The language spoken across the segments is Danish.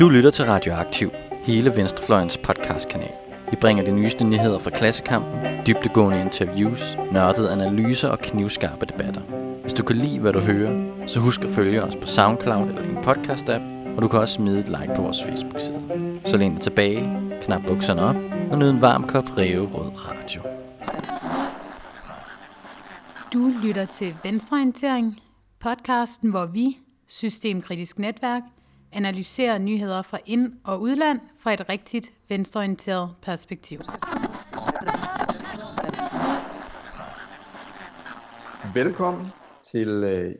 Du lytter til Radioaktiv, hele Venstrefløjens podcastkanal. Vi bringer de nyeste nyheder fra klassekampen, dybdegående interviews, nørdede analyser og knivskarpe debatter. Hvis du kan lide, hvad du hører, så husk at følge os på SoundCloud eller din podcast-app, og du kan også smide et like på vores Facebook-side. Så læn dig tilbage, knap bukserne op og nyd en varm kop Ræverød Radio. Du lytter til Venstreorientering, podcasten, hvor vi, Systemkritisk Netværk, analyserer nyheder fra ind- og udland fra et rigtigt venstreorienteret perspektiv. Velkommen til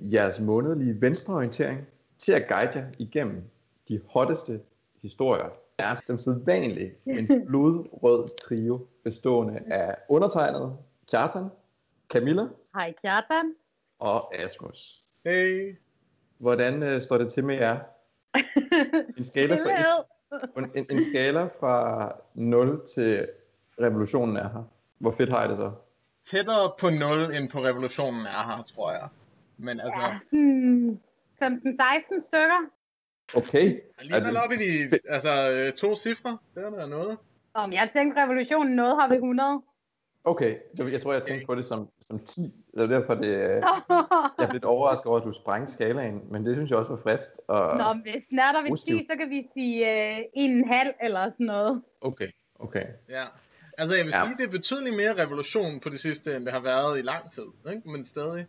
jeres månedlige venstreorientering til at guide jer igennem de hotteste historier. Det er som sædvanligt en blodrød trio bestående af undertegnet Kjartan, Camilla. Hej Kjartan. Og Asmus. Hej. Hvordan står det til med jer? En skala fra 0 til revolutionen er her. Hvor fedt har I det så? Tættere på 0 end på revolutionen er her, tror jeg. Men altså... Ja, 15-16 stykker. Okay. Alligevel op i de to cifre. Det er der noget. Om jeg tænkte revolutionen noget, har vi 100. Okay, jeg tror, jeg tænkte på det som 10. Det var derfor, jeg blev lidt overrasket over, at du sprang skalaen. Men det synes jeg også var frist. Og nå, hvis snart er vi 10, så kan vi sige 1,5 eller sådan noget. Okay. Ja. Altså, jeg vil sige, at det er betydeligt mere revolution på det sidste, end det har været i lang tid. Ikke? Men stadig.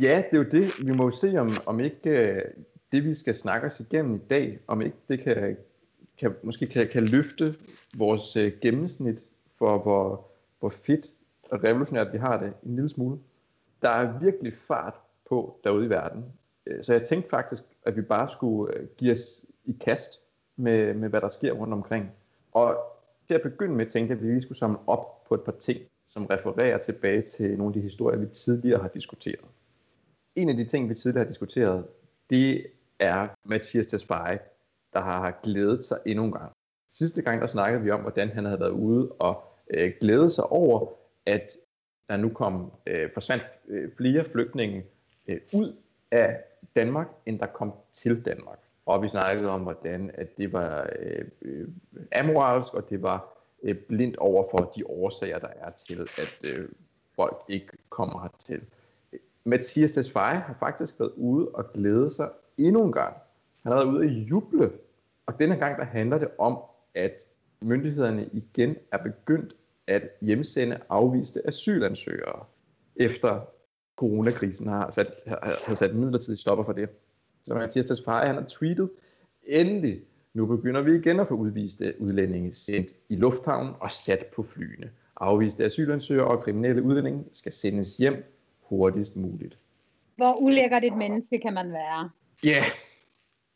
Ja, det er jo det. Vi må se, om ikke det, vi skal snakke os igennem i dag, om ikke det kan løfte vores gennemsnit for hvor fedt og revolutionært vi har det en lille smule. Der er virkelig fart på derude i verden. Så jeg tænkte faktisk, at vi bare skulle give os i kast med hvad der sker rundt omkring. Og til at begynde med tænkte jeg, at vi lige skulle samle op på et par ting, som refererer tilbage til nogle af de historier, vi tidligere har diskuteret. En af de ting, vi tidligere har diskuteret, det er Mattias Tesfaye, der har glædet sig endnu en gang. Sidste gang, der snakkede vi om, hvordan han havde været ude og glæde sig over, at der nu forsvandt flere flygtninge ud af Danmark, end der kom til Danmark. Og vi snakkede om, hvordan at det var amoralsk, og det var blindt over for de årsager, der er til, at folk ikke kommer hertil. Mattias Tesfaye har faktisk været ude og glæde sig endnu en gang. Han har været ude og juble, og denne gang der handler det om, at myndighederne igen er begyndt at hjemsende afviste asylansøgere, efter coronakrisen har sat midlertidige stopper for det. Så Mattias Tesfaye, han har tweetet, endelig, nu begynder vi igen at få udviste udlændinge sendt i lufthavnen og sat på flyene. Afviste asylansøgere og kriminelle udlændinge skal sendes hjem hurtigst muligt. Hvor ulækkert et menneske kan man være? Ja,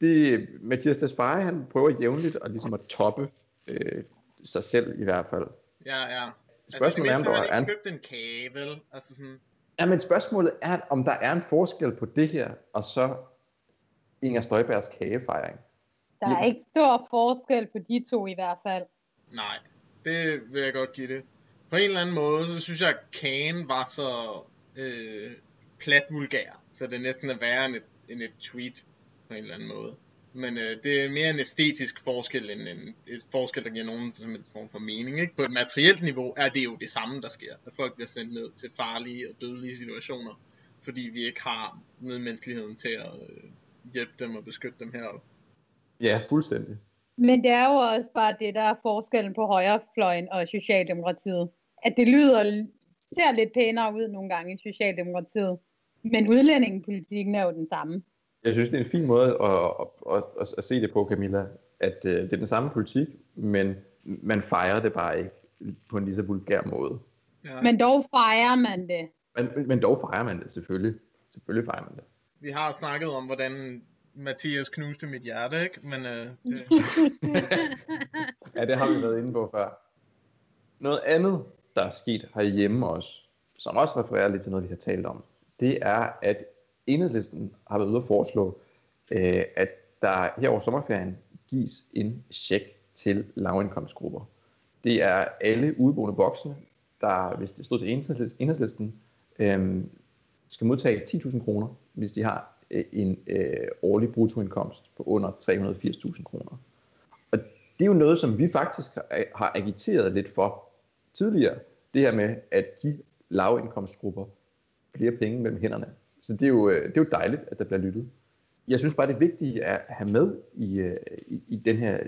det Mattias Tesfaye, han prøver jævnligt at, ligesom at toppe sig selv i hvert fald. Ja. Spørgsmålet altså, det er, han købte en kage, vel? Altså sådan... Ja, men spørgsmålet er, om der er en forskel på det her, og så Inger Støjbergs kagefejring. Der er ikke stor forskel på de to i hvert fald. Nej, det vil jeg godt give det. På en eller anden måde, så synes jeg, at kagen var så plat vulgær, så det næsten er værre end et tweet på en eller anden måde. Men det er mere en æstetisk forskel, end en forskel, der giver nogen form for mening. Ikke? På et materielt niveau er det jo det samme, der sker. At folk bliver sendt ned til farlige og dødelige situationer, fordi vi ikke har medmenneskeligheden til at hjælpe dem og beskytte dem heroppe. Ja, fuldstændig. Men det er jo også bare det, der er forskellen på højrefløjen og Socialdemokratiet. At det ser lidt pænere ud nogle gange i Socialdemokratiet. Men udlændingepolitikken er jo den samme. Jeg synes, det er en fin måde at se det på, Camilla, at det er den samme politik, men man fejrer det bare ikke på en lige så vulgær måde. Ja. Men dog fejrer man det. Men dog fejrer man det, selvfølgelig. Selvfølgelig fejrer man det. Vi har snakket om, hvordan Mattias knuste mit hjerte, ikke? Men, ja, det har vi været inde på før. Noget andet, der er sket herhjemme også, som også refererer lidt til noget, vi har talt om, det er, at Enhedslisten har været ude at foreslå, at der her over sommerferien gives en check til lavindkomstgrupper. Det er alle udeboende voksne, der, hvis det stod til Enhedslisten, skal modtage 10.000 kroner, hvis de har en årlig bruttoindkomst på under 380.000 kroner. Det er jo noget, som vi faktisk har agiteret lidt for tidligere. Det her med at give lavindkomstgrupper flere penge mellem hænderne. Så det er jo dejligt, at der bliver lyttet. Jeg synes bare, det vigtige at have med i den her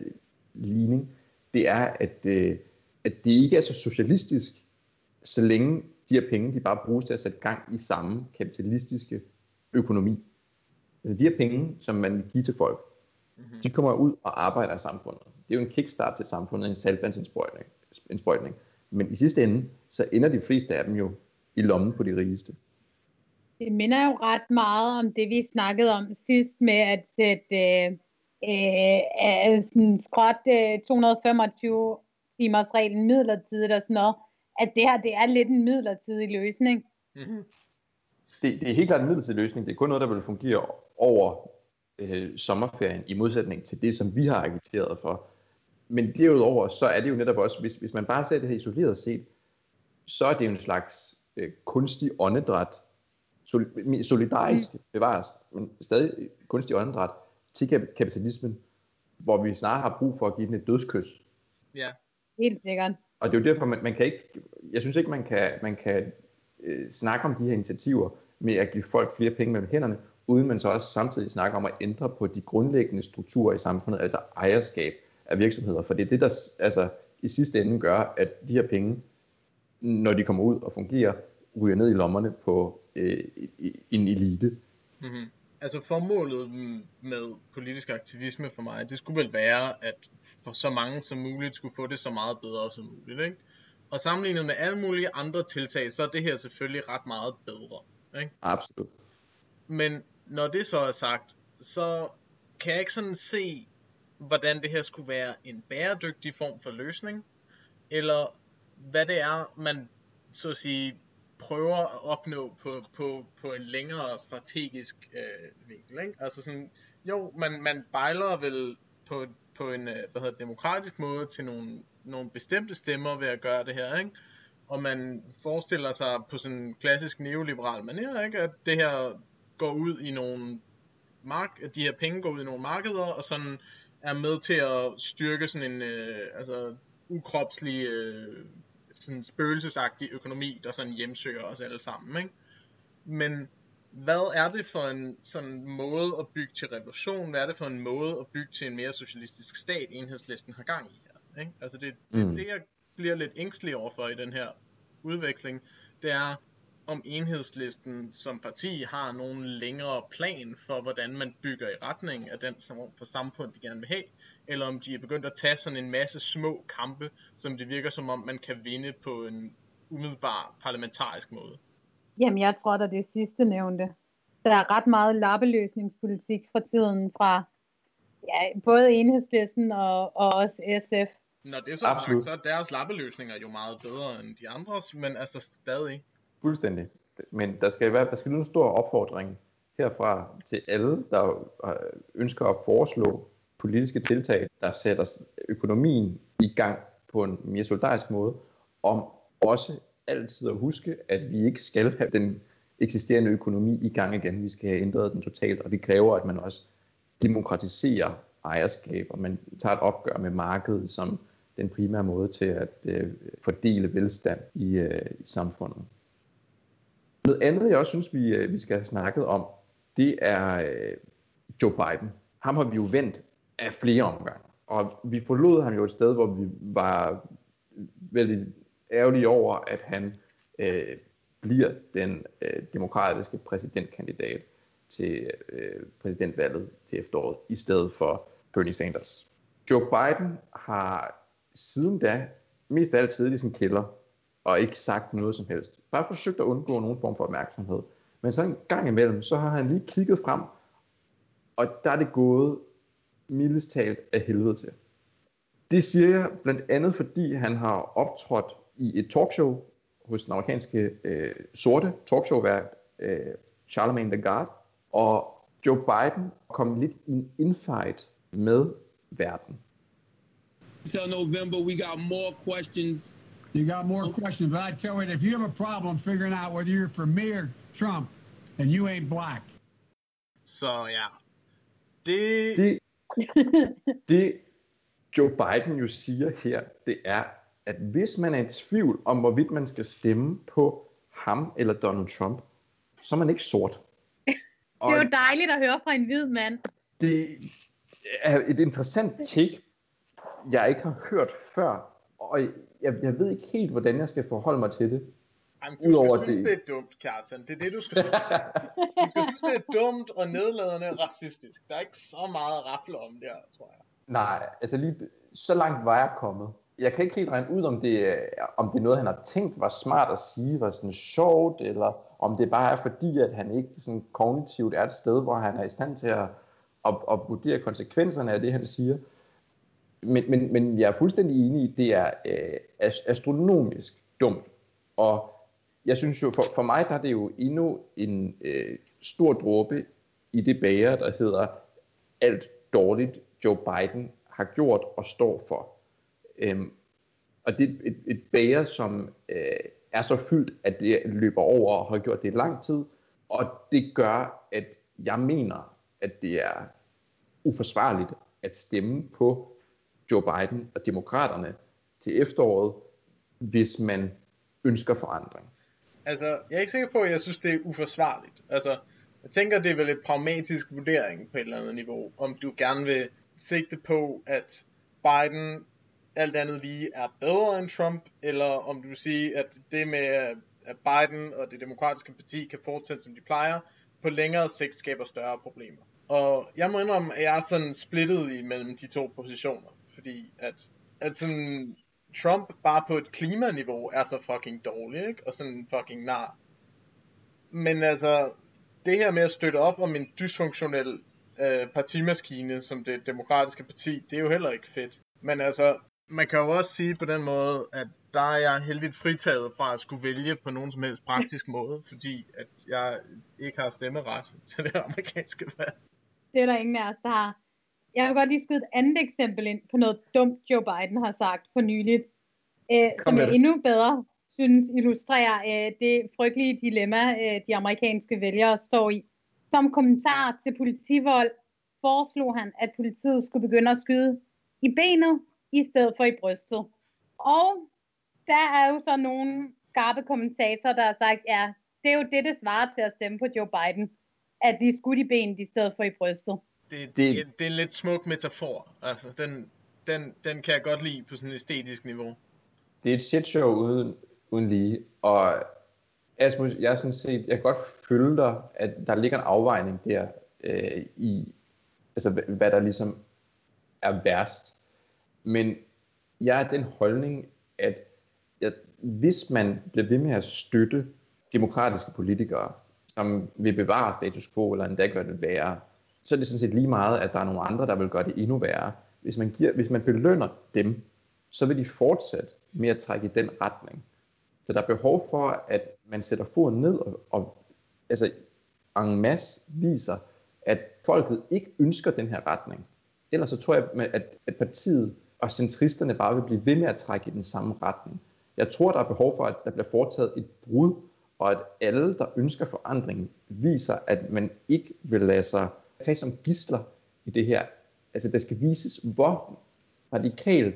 ligning, det er, at det ikke er så socialistisk, så længe de her penge de bare bruges til at sætte gang i samme kapitalistiske økonomi. Altså de her penge, som man giver til folk, de kommer ud og arbejder i samfundet. Det er jo en kickstart til samfundet, en saltvandsindsprøjtning. Men i sidste ende, så ender de fleste af dem jo i lommen på de rigeste. Det minder jo ret meget om det, vi snakkede om sidst med at sætte skrot 225 timers reglen midlertidigt og sådan noget. At det her, det er lidt en midlertidig løsning. Mm-hmm. Det er helt klart en midlertidig løsning. Det er kun noget, der vil fungere over sommerferien i modsætning til det, som vi har agiteret for. Men derudover, så er det jo netop også, hvis man bare ser det her isoleret set, så er det jo en slags kunstig åndedræt, solidarisk bevares, men stadig kunstig åndedræt til kapitalismen, hvor vi snart har brug for at give den et dødskys. Ja, helt sikkert. Og det er jo derfor, man kan ikke, jeg synes ikke, man kan snakke om de her initiativer med at give folk flere penge mellem hænderne, uden man så også samtidig snakker om at ændre på de grundlæggende strukturer i samfundet, altså ejerskab af virksomheder. For det er det, der altså, i sidste ende gør, at de her penge, når de kommer ud og fungerer, ryger ned i lommerne på en elite. Mm-hmm. Altså formålet med politisk aktivisme for mig, det skulle vel være, at for så mange som muligt skulle få det så meget bedre som muligt, ikke? Og sammenlignet med alle mulige andre tiltag, så er det her selvfølgelig ret meget bedre, ikke? Absolut. Men når det så er sagt, så kan jeg ikke sådan se, hvordan det her skulle være en bæredygtig form for løsning, eller hvad det er, man så at sige prøver at opnå på en længere strategisk vinkel, ikke? Altså sådan, jo, man bejler vel på en demokratisk måde til nogle bestemte stemmer ved at gøre det her, ikke? Og man forestiller sig på sådan en klassisk neoliberal manier, ikke? At det her går ud i nogle de her penge går ud i nogle markeder, og sådan er med til at styrke sådan en ukropslig sådan spøgelsesagtig økonomi, der sådan hjemsøger os alle sammen, ikke? Men hvad er det for en sådan måde at bygge til revolution? Hvad er det for en måde at bygge til en mere socialistisk stat, Enhedslisten har gang i her, ikke? Altså det, jeg bliver lidt ængstelig overfor i den her udvikling, det er, om Enhedslisten som parti har nogen længere plan for, hvordan man bygger i retning af den for samfund, de gerne vil have, eller om de er begyndt at tage sådan en masse små kampe, som det virker som om, man kan vinde på en umiddelbar parlamentarisk måde. Jamen, jeg tror da det sidste nævnte. Der er ret meget lappeløsningspolitik fra tiden fra både Enhedslisten og også SF. Når det er så sagt, så er deres lappeløsninger jo meget bedre end de andres, men altså stadig. Fuldstændig. Men der skal lyde en stor opfordring herfra til alle, der ønsker at foreslå politiske tiltag, der sætter økonomien i gang på en mere solidarisk måde, om også altid at huske, at vi ikke skal have den eksisterende økonomi i gang igen. Vi skal have ændret den totalt, og det kræver, at man også demokratiserer ejerskab, og man tager et opgør med markedet som den primære måde til at fordele velstand i samfundet. Noget andet, jeg også synes, vi skal have snakket om, det er Joe Biden. Ham har vi jo vendt af flere omgange. Og vi forlod ham jo et sted, hvor vi var vældig ærgerlige over, at han bliver den demokratiske præsidentkandidat til præsidentvalget til efteråret, i stedet for Bernie Sanders. Joe Biden har siden da mest af alt siddet i sin kælder, og ikke sagt noget som helst. Bare forsøgt at undgå nogen form for opmærksomhed. Men så en gang imellem, så har han lige kigget frem, og der er det gået mildest talt af helvede til. Det siger jeg blandt andet, fordi han har optrådt i et talkshow hos den amerikanske sorte talkshow-vært Charlamagne Tha God, og Joe Biden kom lidt i en infight med verden. Until November, we got more questions. You got more questions, but I tell you, if you have a problem figuring out whether you're for me or Trump, and you ain't black. Så ja. Det Joe Biden jo siger her, det er, at hvis man er i tvivl om, hvorvidt man skal stemme på ham eller Donald Trump, så er man ikke sort. Det er jo dejligt at høre fra en hvid mand. Det er et interessant take, jeg ikke har hørt før, og jeg ved ikke helt, hvordan jeg skal forholde mig til det. Jamen, du skal synes, det er dumt, Kjartan. Det er det, du skal synes. Du skal synes, det er dumt og nedladende og racistisk. Der er ikke så meget at rafle om der, tror jeg. Nej, altså lige så langt var jeg kommet. Jeg kan ikke helt regne ud, om det er noget, han har tænkt var smart at sige, var sådan sjovt, eller om det bare er fordi, at han ikke sådan kognitivt er et sted, hvor han er i stand til at vurdere konsekvenserne af det, han siger. Men jeg er fuldstændig enig i, det er astronomisk dumt. Og jeg synes jo, for mig der er det jo endnu en stor dråbe i det bæger, der hedder alt dårligt Joe Biden har gjort og står for. Og det er et bæger, som er så fyldt, at det løber over og har gjort det i lang tid. Og det gør, at jeg mener, at det er uforsvarligt at stemme på Joe Biden og demokraterne til efteråret, hvis man ønsker forandring. Altså, jeg er ikke sikker på, at jeg synes, det er uforsvarligt. Altså, jeg tænker, det er vel et pragmatisk vurdering på et eller andet niveau, om du gerne vil sigte på, at Biden alt andet lige er bedre end Trump, eller om du vil sige, at det med, at Biden og det demokratiske parti kan fortsætte, som de plejer, på længere sigt skaber større problemer. Og jeg må indrømme, at jeg er sådan splittet imellem de to positioner, fordi at sådan Trump bare på et klimaniveau er så fucking dårlig, ikke? Og sådan fucking nar. Men altså, det her med at støtte op om en dysfunktionel partimaskine, som det demokratiske parti, det er jo heller ikke fedt. Men altså, man kan jo også sige på den måde, at der er jeg heldigt fritaget fra at skulle vælge på nogen som helst praktisk måde, fordi at jeg ikke har stemmeret til det amerikanske valg. Det er der ingen af os, der har. Jeg kan godt lige skyde et andet eksempel ind på noget dumt, Joe Biden har sagt for nyligt, som jeg endnu bedre synes illustrerer det frygtelige dilemma, de amerikanske vælgere står i. Som kommentar til politivold foreslog han, at politiet skulle begynde at skyde i benet i stedet for i brystet. Og der er jo så nogle skarpe kommentatorer, der har sagt, ja, det er jo det svarer til at stemme på Joe Biden, at de er skudt i benet i stedet for i brystet. Det er en lidt smuk metafor. Altså, den kan jeg godt lide på sådan et æstetisk niveau. Det er et shitshow uden lige. Og Asmus, jeg kan godt følge dig, at der ligger en afvejning der i, altså hvad der ligesom er værst. Men jeg er den holdning, at hvis man bliver ved med at støtte demokratiske politikere, som vil bevare status quo eller endda gør det værre, så er det sådan set lige meget, at der er nogle andre, der vil gøre det endnu værre. Hvis man belønner dem, så vil de fortsætte med at trække i den retning. Så der er behov for, at man sætter foden ned og altså en masse viser, at folket ikke ønsker den her retning. Ellers så tror jeg, at partiet og centristerne bare vil blive ved med at trække i den samme retning. Jeg tror, der er behov for, at der bliver foretaget et brud, og at alle, der ønsker forandringen, viser, at man ikke vil lade sig tage som gidsler i det her. Altså, der skal vises, hvor radikal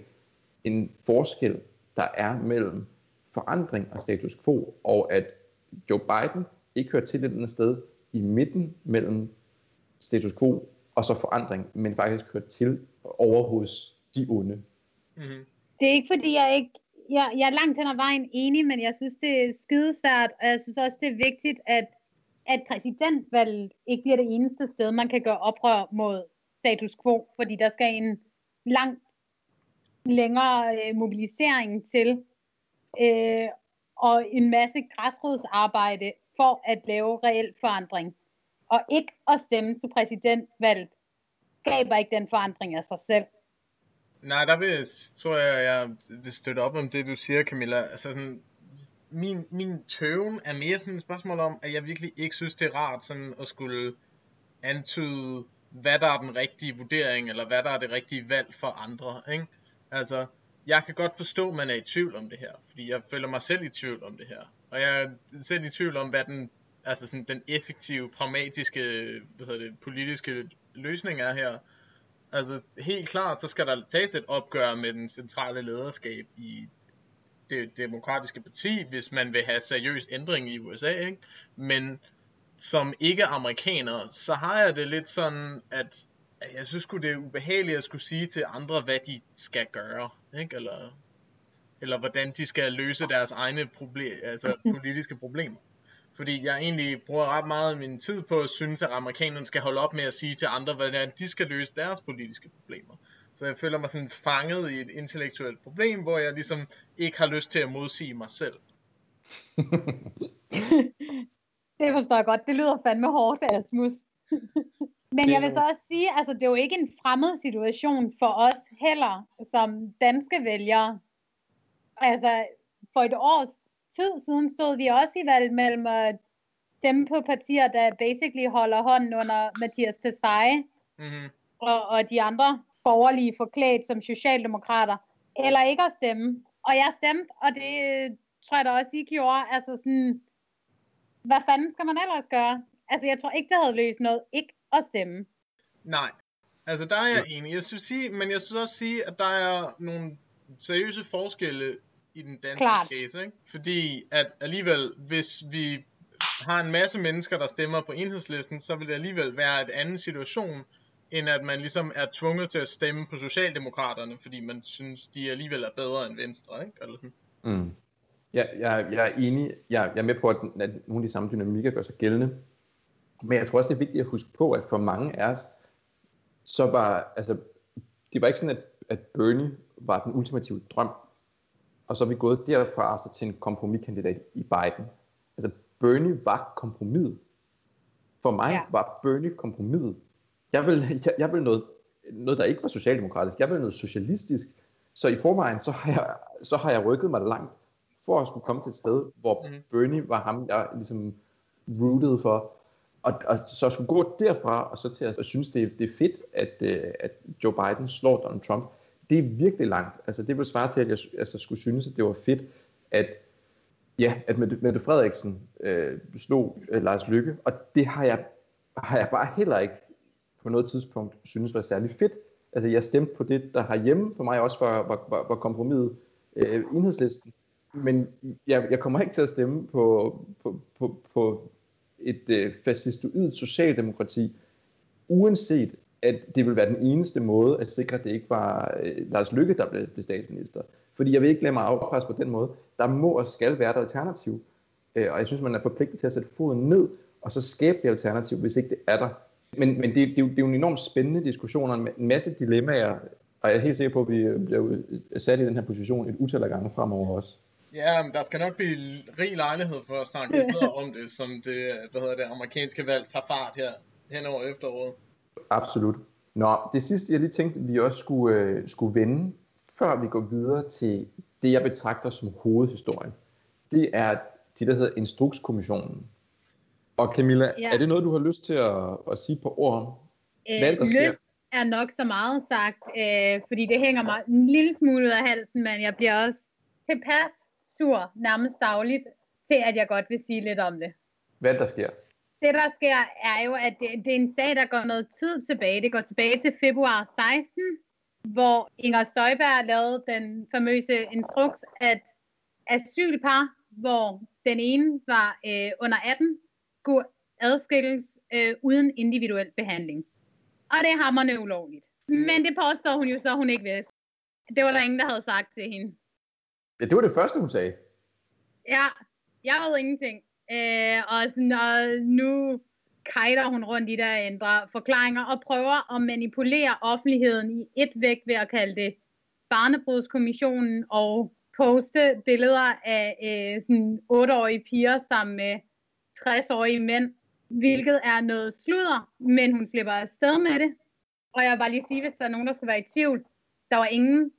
en forskel der er mellem forandring og status quo, og at Joe Biden ikke hører til et eller andet sted i midten mellem status quo og så forandring, men faktisk hører til over hos de onde. Mm-hmm. Det er ikke fordi, jeg er langt hen ad vejen enig, men jeg synes, det er skidesvært, og jeg synes også, det er vigtigt, at præsidentvalget ikke bliver det eneste sted, man kan gøre oprør mod status quo, fordi der skal en langt længere mobilisering til, og en masse græsrodsarbejde for at lave reel forandring. Og ikke at stemme til præsidentvalget skaber ikke den forandring af sig selv. Nej, jeg vil støtte op om det, du siger, Camilla. Altså sådan, min tøven er mere sådan et spørgsmål om, at jeg virkelig ikke synes, det er rart sådan at skulle antyde, hvad der er den rigtige vurdering, eller hvad der er det rigtige valg for andre, ikke? Altså, jeg kan godt forstå, at man er i tvivl om det her, fordi jeg føler mig selv i tvivl om det her. Og jeg er selv i tvivl om, hvad den effektive, pragmatiske, politiske løsning er her. Altså helt klart, så skal der tages et opgør med den centrale lederskab i det demokratiske parti, hvis man vil have seriøs ændring i USA, ikke? Men som ikke amerikaner, så har jeg det lidt sådan, at jeg synes det er ubehageligt at skulle sige til andre, hvad de skal gøre, ikke? Eller hvordan de skal løse deres egne politiske problemer. Fordi jeg egentlig bruger ret meget af min tid på at synes, at amerikanerne skal holde op med at sige til andre, hvordan de skal løse deres politiske problemer. Så jeg føler mig sådan fanget i et intellektuelt problem, hvor jeg ligesom ikke har lyst til at modsige mig selv. Det forstår jeg godt. Det lyder fandme hårdt, Asmus. Men jeg vil så også sige, altså det er jo ikke en fremmed situation for os heller, som danske vælgere. Altså for et års tid siden stod vi også i valget mellem at stemme på partier, der basically holder hånden under Mattias Tesfaye og de andre borgerlige forklædt som socialdemokrater, eller ikke at stemme. Og jeg stemte, og det tror jeg da også, I gjorde. Altså sådan, hvad fanden skal man ellers gøre? Altså jeg tror ikke, det havde løst noget ikke at stemme. Nej, altså der er jeg enig. Jeg synes også sige, at der er nogle seriøse forskelle i den danske case, ikke? Fordi at alligevel, hvis vi har en masse mennesker, der stemmer på Enhedslisten, så vil det alligevel være et anden situation, end at man ligesom er tvunget til at stemme på Socialdemokraterne, fordi man synes, de alligevel er bedre end Venstre, ikke? Eller sådan. Mm. Jeg er enig. Jeg er med på, at nogle af de samme dynamikker gør sig gældende. Men jeg tror også, det er vigtigt at huske på, at for mange af os, så var, altså, det var ikke sådan, at Bernie var den ultimative drøm. Og så er vi gået derfra så til en kompromiskandidat i Biden. Altså Bernie var kompromis. For mig var Bernie kompromis. Jeg ville noget, der ikke var socialdemokratisk. Jeg ville noget socialistisk. Så i forvejen, så har jeg rykket mig langt, for at skulle komme til et sted, hvor Bernie var ham, jeg ligesom rootede for. Og så skulle gå derfra, og så til at synes, det er fedt, at Joe Biden slår Donald Trump. Det er virkelig langt. Altså det vil svare til, at jeg altså, skulle synes, at det var fedt, at Mette Frederiksen slog Lars Løkke. Og det har jeg bare heller ikke på noget tidspunkt synes var særlig fedt. Altså jeg stemte på det, der herhjemme for mig også var kompromiset Enhedslisten. Men jeg kommer ikke til at stemme på et fascistoidt socialdemokrati, uanset at det vil være den eneste måde at sikre, at det ikke var Lars Løkke, der blev statsminister. Fordi jeg vil ikke lade mig afpresse på den måde. Der må og skal være et alternativ. Og jeg synes, man er forpligtet til at sætte foden ned, og så skabe det alternativ, hvis ikke det er der. Men det er jo en enormt spændende diskussion, med en masse dilemmaer. Og jeg er helt sikker på, at vi bliver sat i den her position et utal af gange fremover også. Ja, men der skal nok blive rig lejlighed for at snakke videre om det, som det, amerikanske valg tager fart her hen over efteråret. Absolut. Nå, det sidste jeg lige tænkte, vi også skulle vende, før vi går videre til det, jeg betragter som hovedhistorien. Det er det, der hedder Instrukskommissionen. Og Camilla, er det noget, du har lyst til at sige på ord? Lyst er nok så meget sagt, fordi det hænger mig en lille smule ud af halsen, men jeg bliver også tilpas sur nærmest dagligt til, at jeg godt vil sige lidt om det. Hvad der sker? Det, der sker, er jo, at det er en sag, der går noget tid tilbage. Det går tilbage til februar 16, hvor Inger Støjberg lavede den famøse instruks, at asylpar, hvor den ene var under 18, skulle adskilles uden individuel behandling. Og det er hamrende ulovligt. Men det påstår hun jo så, hun ikke vidste. Det var der ingen, der havde sagt til hende. Ja, det var det første, hun sagde. Ja, jeg ved ingenting. Og nu kejter hun rundt i der ændre forklaringer og prøver at manipulere offentligheden i et væk ved at kalde det Barnebrudskommissionen og poste billeder af sådan 8-årige piger sammen med 60-årige mænd, hvilket er noget sludder, men hun slipper afsted med det. Og jeg vil bare lige sige, hvis der er nogen, der skulle være i tvivl, der var ingen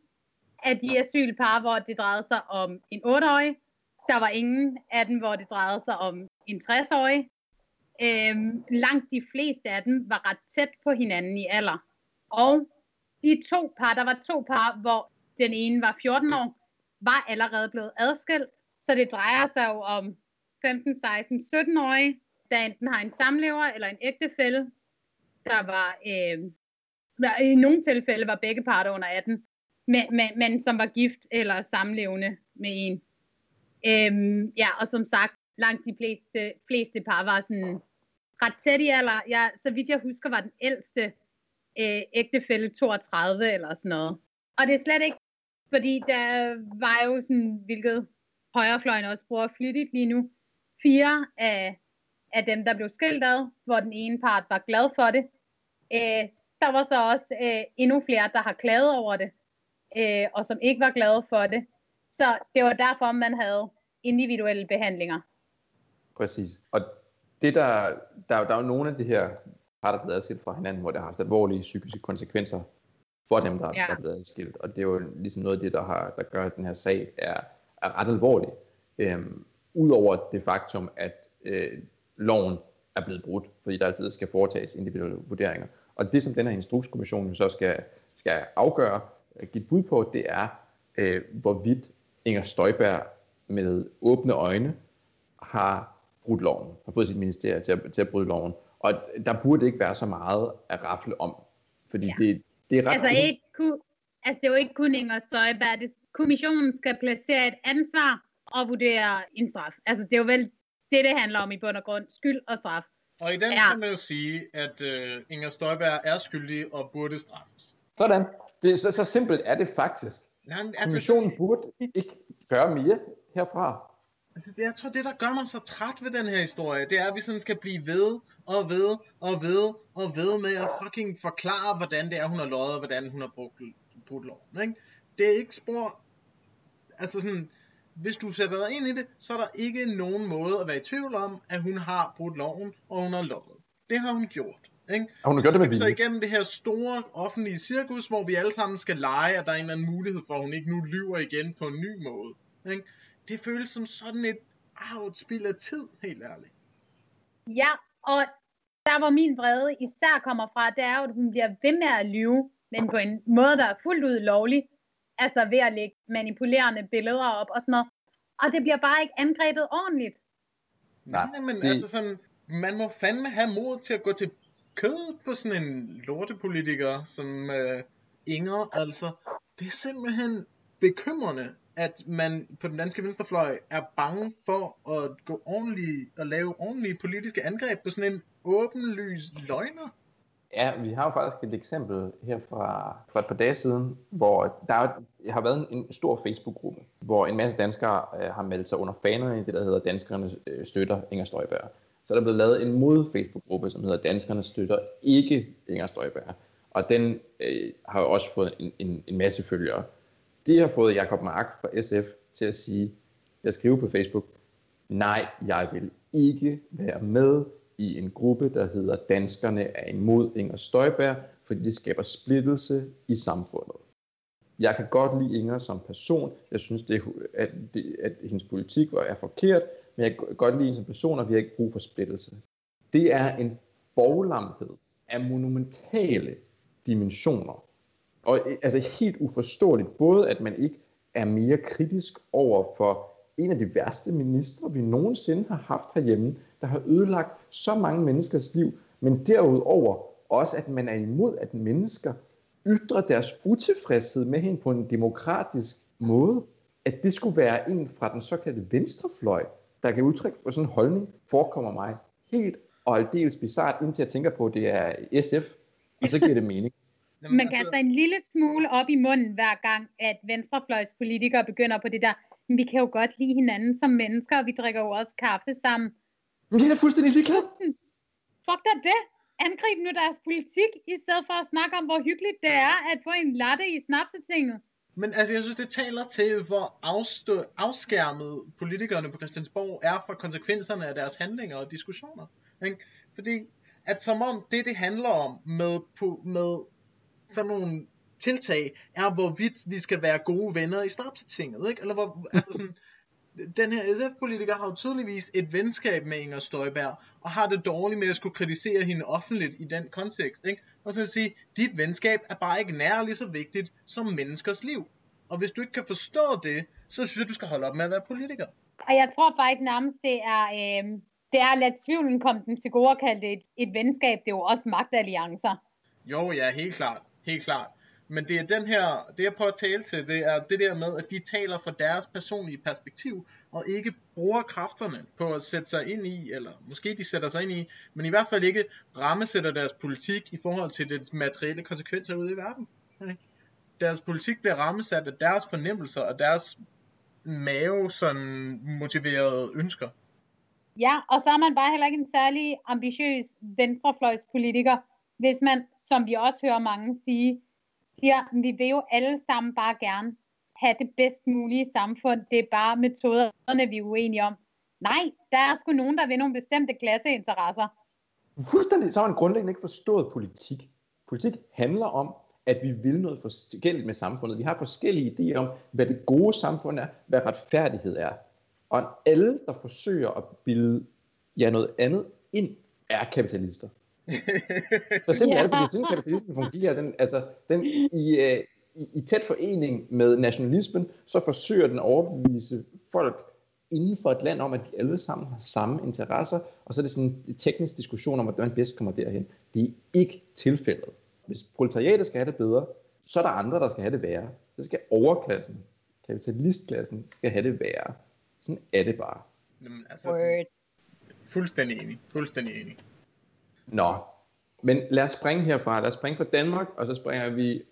af de asylpar, hvor det drejede sig om en 8-årig. Der var ingen af dem, hvor det drejede sig om en 60-årig. Langt de fleste af dem var ret tæt på hinanden i alder. Og der var to par, hvor den ene var 14 år, var allerede blevet adskilt. Så det drejer sig jo om 15, 16, 17-årige, der enten har en samlever eller en ægtefælle. Der var i nogle tilfælde var begge parter under 18, men som var gift eller samlevende med en. Ja, og som sagt, langt de fleste par var sådan ret tæt i alder. Ja, så vidt jeg husker, var den ældste ægtefælle 32 eller sådan noget. Og det er slet ikke, fordi der var jo sådan, hvilket højrefløjen også bruger flittigt lige nu, 4 af dem, der blev skilt ad, hvor den ene part var glad for det. Der var så også endnu flere, der har klaget over det, og som ikke var glade for det. Så det var derfor, man havde individuelle behandlinger. Præcis. Og det der er jo nogle af de her parter, der er blevet skilt fra hinanden, hvor det har haft alvorlige psykiske konsekvenser for dem, der er blevet adskilt. Og det er jo ligesom noget af det, der gør, at den her sag er ret alvorlig. Udover det faktum, at loven er blevet brudt, fordi der altid skal foretages individuelle vurderinger. Og det, som den her Instrukskommission så skal afgøre, give bud på, det er, hvorvidt Inger Støjberg med åbne øjne har brudt loven, har fået sit ministerie til at bryde loven. Og der burde ikke være så meget at rafle om, fordi det er ret... det er jo ikke kun Inger Støjberg. Kommissionen skal placere et ansvar og vurdere en straf. Altså, det er jo vel det handler om i bund og grund. Skyld og straf. Og i den kan man jo sige, at Inger Støjberg er skyldig og burde straffes. Sådan. Det, så simpelt er det faktisk. Kommissionen burde ikke gøre mere herfra. Altså, jeg tror, det der gør mig så træt ved den her historie, det er, at vi sådan skal blive ved og ved og ved og ved med at fucking forklare, hvordan det er, hun har løjet, og hvordan hun har brugt loven, ikke? Det er ikke spor... Altså sådan... Hvis du sætter dig ind i det, så er der ikke nogen måde at være i tvivl om, at hun har brudt loven, og hun har løjet. Det har hun gjort. Ikke? Hun har gjort det med vilje. Så igennem det her store offentlige cirkus, hvor vi alle sammen skal lege, at der er en eller anden mulighed for, at hun ikke nu lyver igen på en ny måde. Ikke? Det føles som sådan et spild af tid, helt ærligt. Ja, og der hvor min vrede især kommer fra, det er jo, at hun bliver ved med at lyve, men på en måde, der er fuldt ud lovlig. Altså ved at lægge manipulerende billeder op og sådan noget. Og det bliver bare ikke angrebet ordentligt. Nej, men det... altså sådan, man må fandme have mod til at gå til kødet på sådan en lortepolitiker som Inger. Altså, det er simpelthen bekymrende, at man på den danske venstrefløj er bange for at gå ordentligt og lave ordentlige politiske angreb på sådan en åbenlyst løgner. Ja, vi har jo faktisk et eksempel her fra et par dage siden, hvor der har været en stor Facebook-gruppe, hvor en masse danskere har meldt sig under fanerne i det, der hedder Danskerne støtter Inger Støjberg. Så er der blevet lavet en mod-Facebook-gruppe, som hedder Danskerne støtter ikke Inger Støjberg. Og den har jo også fået en masse følgere. Det har fået Jacob Mark fra SF til at sige, at skrive på Facebook, nej, jeg vil ikke være med i en gruppe, der hedder Danskerne er imod Inger Støjberg, fordi det skaber splittelse i samfundet. Jeg kan godt lide Inger som person. Jeg synes, at hendes politik er forkert, men jeg kan godt lide hende som person, og vi har ikke brug for splittelse. Det er en borglamhed af monumentale dimensioner. Og altså helt uforståeligt, både at man ikke er mere kritisk over for en af de værste ministre, vi nogensinde har haft herhjemme, der har ødelagt så mange menneskers liv, men derudover også, at man er imod, at mennesker ytrer deres utilfredshed med hende på en demokratisk måde. At det skulle være en fra den såkaldte venstrefløj, der kan udtrykke for sådan en holdning, forekommer mig helt og aldeles bizarrt, indtil jeg tænker på, at det er SF, og så giver det mening. Man kaster en lille smule op i munden, hver gang, at venstrefløjspolitikere begynder på det der, vi kan jo godt lide hinanden som mennesker, og vi drikker jo også kaffe sammen. Men det er da fuldstændig ligeglad. Fuck da det. Angrib nu deres politik, i stedet for at snakke om, hvor hyggeligt det er at få en latte i snapsetinget. Men altså, jeg synes, det taler til, hvor afskærmet politikerne på Christiansborg er fra konsekvenserne af deres handlinger og diskussioner. Ikke? Fordi at som om det handler om med sådan nogle tiltag, er hvorvidt vi skal være gode venner i snapsetinget. Ikke? Eller hvor, altså sådan... Den her SF-politiker har jo tydeligvis et venskab med Inger Støjberg, og har det dårligt med at skulle kritisere hende offentligt i den kontekst, ikke? Og så vil sige, dit venskab er bare ikke nær lige så vigtigt som menneskers liv. Og hvis du ikke kan forstå det, så synes jeg, du skal holde op med at være politiker. Og jeg tror bare ikke nærmest, det er at lade tvivlen komme den til gode at kalde det et venskab. Det er jo også magtalliancer. Jo, ja, helt klart. helt klart. Men det er den her, det jeg prøver at tale til, det er det der med, at de taler fra deres personlige perspektiv, og ikke bruger kræfterne på at sætte sig ind i, eller måske de sætter sig ind i, men i hvert fald ikke rammesætter deres politik i forhold til dets materielle konsekvenser ude i verden. Deres politik bliver rammesat af deres fornemmelser og deres mave, sådan motiverede ønsker. Ja, og så er man bare heller ikke en særlig ambitiøs venstrefløjspolitiker, hvis man, som vi også hører mange sige, siger, vi vil jo alle sammen bare gerne have det bedst mulige samfund, det er bare metoderne, vi er uenige om. Nej, der er sgu nogen, der vil nogle bestemte klasseinteresser. Fuldstændig, så har man grundlæggende ikke forstået politik. Politik handler om, at vi vil noget forskelligt med samfundet. Vi har forskellige idéer om, hvad det gode samfund er, hvad retfærdighed er. Og alle, der forsøger at bilde noget andet ind, er kapitalister. Så simpelthen er det, fordi siden kapitalismen fungerer, den i tæt forening med nationalismen, så forsøger den at overbevise folk inden for et land om, at de alle sammen har samme interesser, og så er det sådan en teknisk diskussion om, hvordan man bedst kommer derhen. Det er ikke tilfældet. Hvis proletariatet skal have det bedre, så er der andre, der skal have det værre. Så skal overklassen, kapitalistklassen, skal have det værre. Sådan er det bare. Jamen, altså, sådan, fuldstændig enig. Nå, men lad os springe herfra. Lad os springe fra Danmark, og så springer vi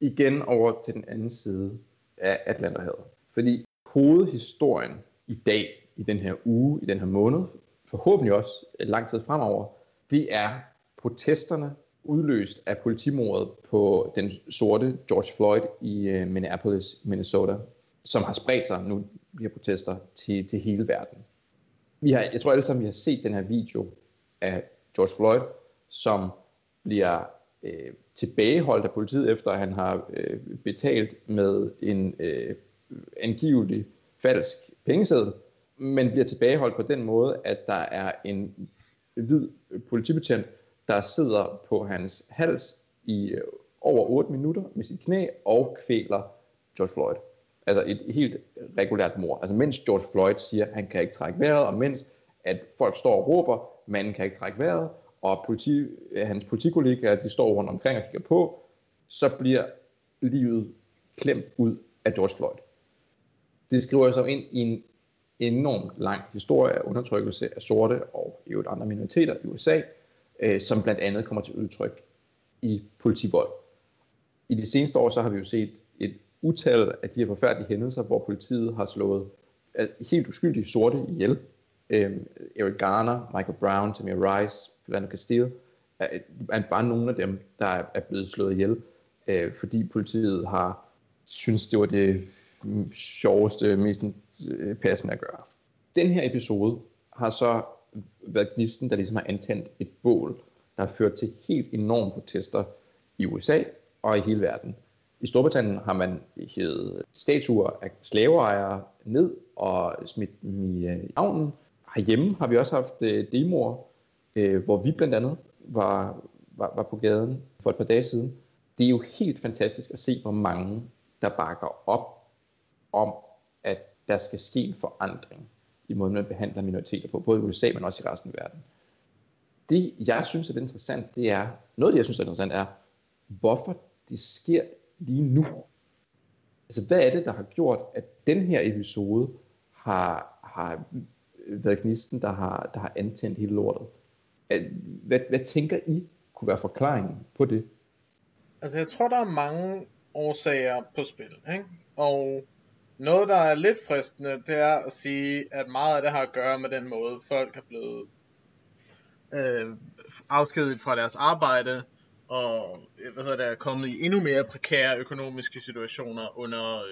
igen over til den anden side af Atlanterhavet. Fordi hovedhistorien i dag, i den her uge, i den her måned, forhåbentlig også lang tid fremover, det er protesterne udløst af politimordet på den sorte George Floyd i Minneapolis, Minnesota, som har spredt sig nu, de her protester, til hele verden. Jeg tror alle sammen, vi har set den her video af George Floyd, som bliver tilbageholdt af politiet, efter han har betalt med en angivelig falsk pengeseddel, men bliver tilbageholdt på den måde, at der er en hvid politibetjent, der sidder på hans hals i over 8 minutter med sit knæ og kvæler George Floyd. Altså et helt regulært mord. Altså mens George Floyd siger, at han kan ikke trække vejret, og mens at folk står og råber, manden kan ikke trække vejret, og hans politikollegaer, de står rundt omkring og kigger på, så bliver livet klemt ud af George Floyd. Det skriver sig ind i en enormt lang historie af undertrykkelse af sorte og i øvrigt andre minoriteter i USA, som blandt andet kommer til udtryk i politivold. I de seneste år så har vi jo set et utal af de her forfærdelige hændelser, hvor politiet har slået helt uskyldige sorte ihjel. Eric Garner, Michael Brown, Tamir Rice, Philando Castile, er bare nogle af dem, der er blevet slået ihjel, fordi politiet har synes det var det sjoveste, mest passende at gøre. Den her episode har så været gnisten, der ligesom har antændt et bål, der har ført til helt enorme protester i USA og i hele verden. I Storbritannien har man hævet statuer af slaveejere ned og smidt dem i havnen. Herhjemme har vi også haft demoer, hvor vi blandt andet var på gaden for et par dage siden. Det er jo helt fantastisk at se, hvor mange der bakker op om, at der skal ske en forandring i måden, man behandler minoriteter på, både i USA, men også i resten af verden. Det, jeg synes er interessant, det er, noget af det, jeg synes er interessant, er, hvorfor det sker lige nu. Altså, hvad er det, der har gjort, at den her episode har været gnisten, der har antændt hele lortet? Hvad tænker I kunne være forklaringen på det? Altså, jeg tror, der er mange årsager på spil, ikke? Og noget, der er lidt fristende, det er at sige, at meget af det har at gøre med den måde, folk er blevet afskediget fra deres arbejde, og er kommet i endnu mere prekære økonomiske situationer under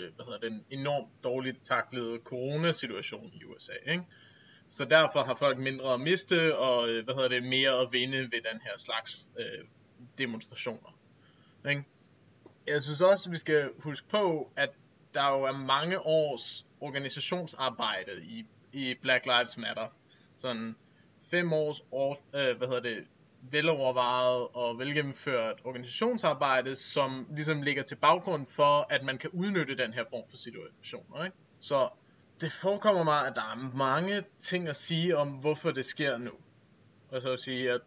den enormt dårligt taklede coronasituation i USA, ikke? Så derfor har folk mindre at miste, og mere at vinde ved den her slags demonstrationer, ikke? Jeg synes også, at vi skal huske på, at der jo er mange års organisationsarbejde i Black Lives Matter. Sådan 5 års velovervejet og velgennemført organisationsarbejde, som ligesom ligger til baggrund for, at man kan udnytte den her form for situationer, ikke? Så det forekommer mig, at der er mange ting at sige om, hvorfor det sker nu. Og så at sige, at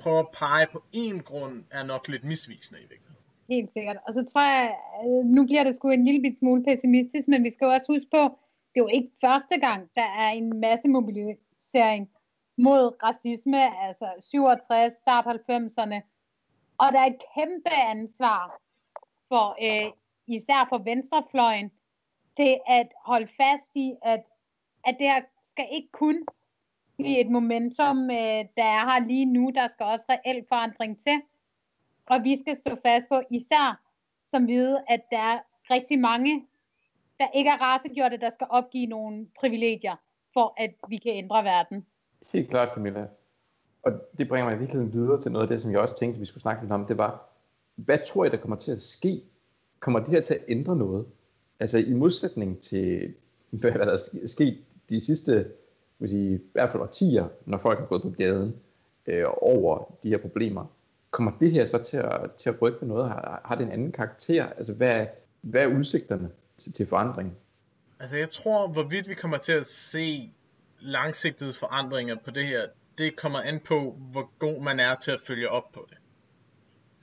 prøver at pege på én grund, er nok lidt misvisende i virkeligheden. Helt sikkert. Og så tror jeg, nu bliver det sgu en lille smule pessimistisk, men vi skal også huske på, det er jo ikke første gang, der er en masse mobilisering mod racisme, altså 67, start 90'erne. Og der er et kæmpe ansvar for, især for venstrefløjen, til at holde fast i, at det her skal ikke kun blive et momentum, der er her lige nu, der skal også reelt forandring til. Og vi skal stå fast på, især som vide, at der er rigtig mange, der ikke er racegjorte, der skal opgive nogle privilegier, for at vi kan ændre verden. Helt klart, Camilla. Og det bringer mig i virkeligheden videre til noget af det, som jeg også tænkte, vi skulle snakke lidt om. Det var, hvad tror I, der kommer til at ske? Kommer det her til at ændre noget? Altså i modsætning til, hvad der er sket de sidste, vil sige, i hvert fald årtier, når folk er gået på gaden over de her problemer. Kommer det her så til at rykke noget? Har det en anden karakter? Altså hvad er udsigterne til forandring? Altså jeg tror, hvorvidt vi kommer til at se langsigtede forandringer på det her, det kommer an på, hvor god man er til at følge op på det.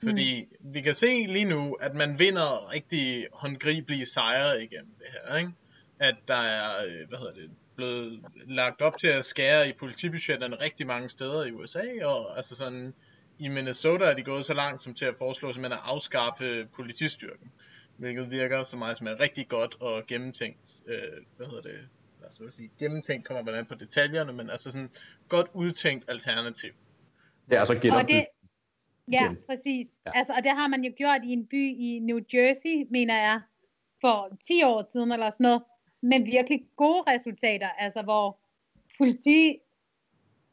Fordi vi kan se lige nu, at man vinder rigtig håndgribelige sejre igennem det her, ikke? At der er, blevet lagt op til at skære i politibudgetterne rigtig mange steder i USA, og altså sådan, i Minnesota er de gået så langt som til at foreslå simpelthen at afskaffe politistyrken, hvilket virker så meget som er rigtig godt og gennemtænkt, gennemtænkt kommer man an på detaljerne, men altså sådan godt udtænkt alternativ. Ja, altså genopbygning. Ja, præcis. Ja. Altså, og det har man jo gjort i en by i New Jersey, mener jeg, for 10 år siden eller sådan noget, men virkelig gode resultater, altså hvor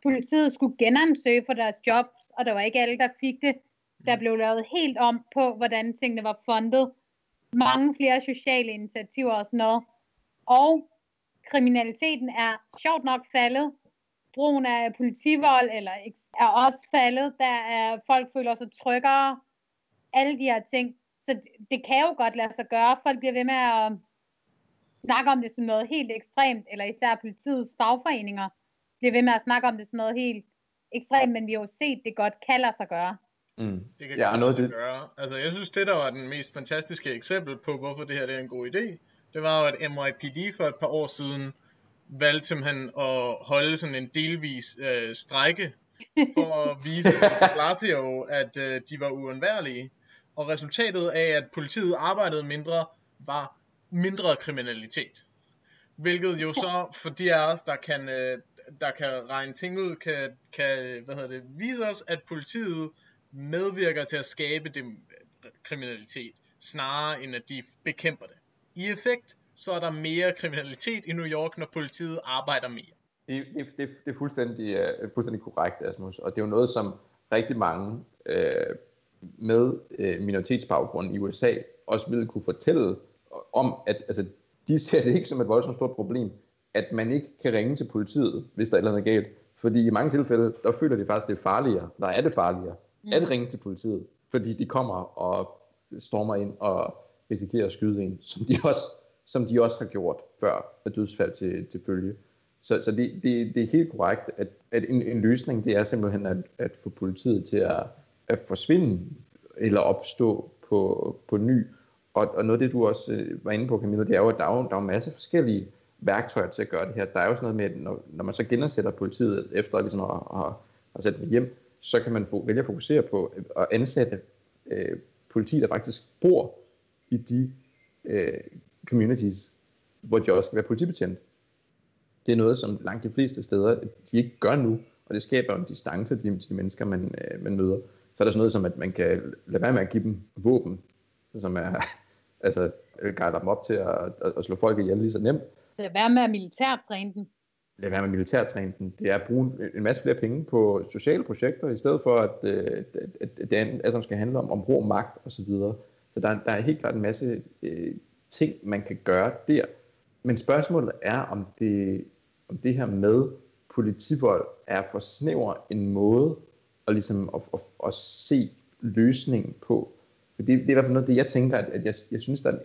politiet skulle genansøge for deres job, og der var ikke alle, der fik det. Der blev lavet helt om på, hvordan tingene var fundet. Mange flere sociale initiativer og sådan noget. Og kriminaliteten er sjovt nok faldet. Brugen af politivold er også faldet. Der er folk føler sig tryggere. Alle de her ting. Så det kan jo godt lade sig gøre. Folk bliver ved med at snakke om det som noget helt ekstremt. Eller især politiets fagforeninger bliver ved med at snakke om det som noget helt ekstremt, men vi har jo set, det godt kan lade sig gøre. Det kan lade sig gøre. Altså, jeg synes, det der var den mest fantastiske eksempel på, hvorfor det her er en god idé, det var jo, at NYPD for et par år siden valgte simpelthen at holde sådan en delvis strejke, for at vise Blasio, at de var uundværlige. Og resultatet af, at politiet arbejdede mindre, var mindre kriminalitet. Hvilket jo så, for de af os, der kan regne ting ud, kan vise os, at politiet medvirker til at skabe kriminalitet, snarere end at de bekæmper det. I effekt, så er der mere kriminalitet i New York, når politiet arbejder mere. Det er fuldstændig korrekt, Asmus, og det er jo noget, som rigtig mange med minoritetsbaggrund i USA også ville kunne fortælle om, at altså, de ser det ikke som et voldsomt stort problem, at man ikke kan ringe til politiet, hvis der er et eller andet galt. Fordi i mange tilfælde, der føler de faktisk, det er farligere. Der er det farligere at ringe til politiet, fordi de kommer og stormer ind og risikerer at skyde en, som de også har gjort før med dødsfald til følge. Så det er helt korrekt, at en løsning, det er simpelthen at få politiet til at forsvinde eller opstå på ny. Og noget af det, du også var inde på, Camilla, det er jo, at der er en masse forskellige værktøjer til at gøre det her. Der er jo sådan noget med, at når man så genansætter politiet efter ligesom at sætte dem hjem, så kan man vælge at fokusere på at ansætte politi, der faktisk bor i de communities, hvor de også skal være politibetjent. Det er noget, som langt de fleste steder, de ikke gør nu, og det skaber en distance til de mennesker, man møder. Så er der sådan noget som, at man kan lade være med at give dem våben, som er, altså guider dem op til at slå folk ihjel lige så nemt. Lad være med at militærtræne den. Det er at bruge en masse flere penge på sociale projekter, i stedet for, at det altså skal handle om brug af magt osv. Så der er helt klart en masse ting, man kan gøre der. Men spørgsmålet er, om det her med politivold er for snæver en måde at, ligesom at se løsningen på. For det er i hvert fald noget, det jeg tænker, at jeg synes, der er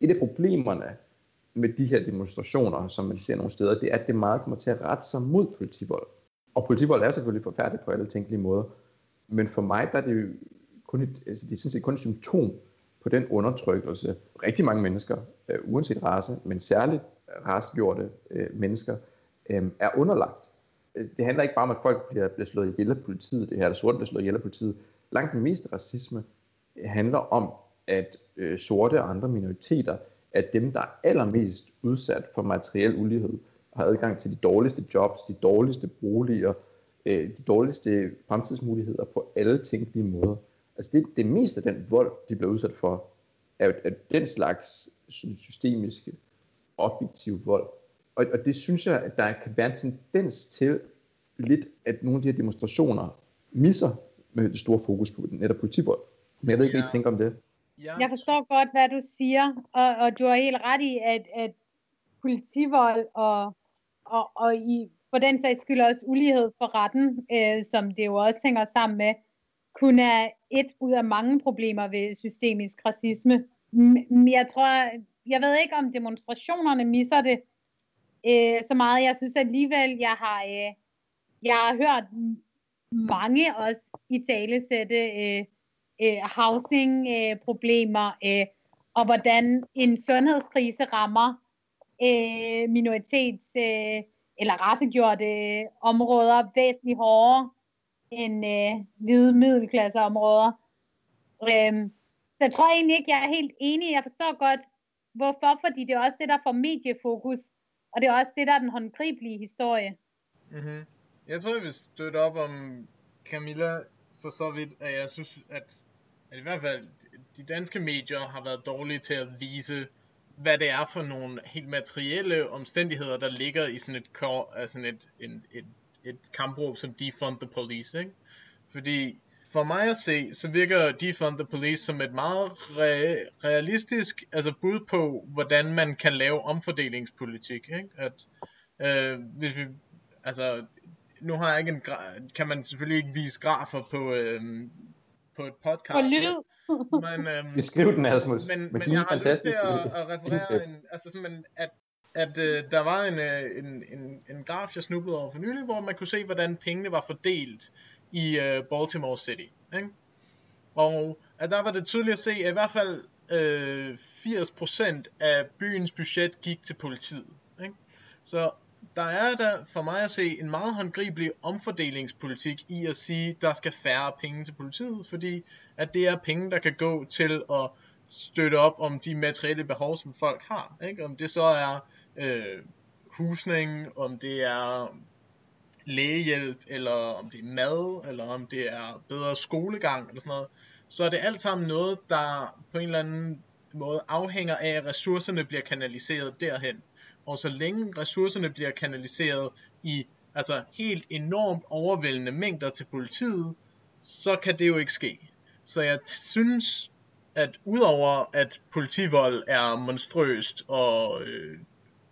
et af problemerne med de her demonstrationer, som man ser nogle steder, det er, at det meget kommer til at rette sig mod politivold. Og politivold er selvfølgelig forfærdeligt på alle tænkelige måder. Men for mig der er det jo kun et symptom på den undertrykkelse, rigtig mange mennesker, uanset race, men særligt racegjorte mennesker, er underlagt. Det handler ikke bare om, at folk bliver slået ihjel af politiet, det her, at sorte bliver slået ihjel af politiet. Langt den meste racisme handler om, at sorte og andre minoriteter er dem, der er allermest udsat for materiel ulighed, og har adgang til de dårligste jobs, de dårligste boliger, de dårligste fremtidsmuligheder på alle tænkelige måder. Altså det meste af den vold, de bliver udsat for, er den slags systemiske, objektiv vold. Og det synes jeg, at der kan være en tendens til lidt, at nogle af de her demonstrationer misser med det store fokus på netop politivold. Men jeg ved ikke, hvad I tænker om det. Jeg forstår godt, hvad du siger, og du har helt ret i, at politivold og i, for den sags skyld også ulighed for retten, som det jo også hænger sammen med, kun er et ud af mange problemer ved systemisk racisme. Jeg ved ikke, om demonstrationerne misser det så meget. Jeg synes alligevel, jeg har hørt mange også i talesætte housing-problemer, og hvordan en sundhedskrise rammer minoritets- eller racegjorte områder væsentligt hårdere end hvide middelklasseområder. Så jeg tror egentlig ikke, jeg er helt enig. Jeg forstår godt, hvorfor, fordi det er også det, der får mediefokus, og det er også det, der er den håndgribelige historie. Mm-hmm. Jeg tror, jeg vil støtte op om Camilla for så vidt, at jeg synes, at i hvert fald de danske medier har været dårlige til at vise, hvad det er for nogle helt materielle omstændigheder, der ligger i sådan et kampråb som defund the police, ikke? Fordi for mig at se, så virker defund the police som et meget realistisk bud på, hvordan man kan lave omfordelingspolitik, ikke? At hvis vi nu har jeg ikke kan man selvfølgelig ikke vise grafer på et podcast. Vi skriver den altså men jeg har lyst til at referere der var en graf, jeg snublede over for nylig, hvor man kunne se, hvordan pengene var fordelt i Baltimore City, ikke? Og at der var det tydeligt at se, at i hvert fald 80% af byens budget gik til politiet, ikke? Så der er der for mig at se en meget håndgribelig omfordelingspolitik i at sige, der skal færre penge til politiet, fordi at det er penge, der kan gå til at støtte op om de materielle behov, som folk har, ikke? Om det så er husning, om det er lægehjælp, eller om det er mad, eller om det er bedre skolegang, eller sådan noget. Så er det alt sammen noget, der på en eller anden måde afhænger af, at ressourcerne bliver kanaliseret derhen. Og så længe ressourcerne bliver kanaliseret i helt enormt overvældende mængder til politiet, så kan det jo ikke ske. Så jeg synes, at udover at politivold er monstrøst og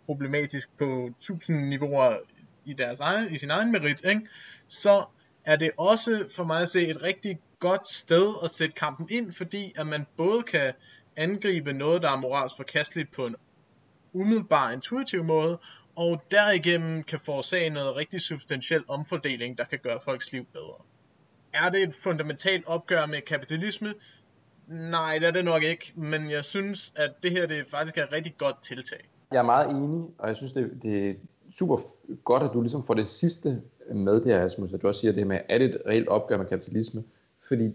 problematisk på 1000 niveauer i sin egen merit, ikke? Så er det også for mig at se et rigtig godt sted at sætte kampen ind, fordi at man både kan angribe noget, der er moralsk forkasteligt på en umiddelbar intuitiv måde, og derigennem kan forårsage noget rigtig substantiel omfordeling, der kan gøre folks liv bedre. Er det et fundamentalt opgør med kapitalisme? Nej, det er det nok ikke, men jeg synes, at det her det faktisk er et rigtig godt tiltag. Jeg er meget enig, og jeg synes, det er super godt, at du ligesom får det sidste med det her, Asmus, at du også siger det her med, er det et reelt opgør med kapitalisme? Fordi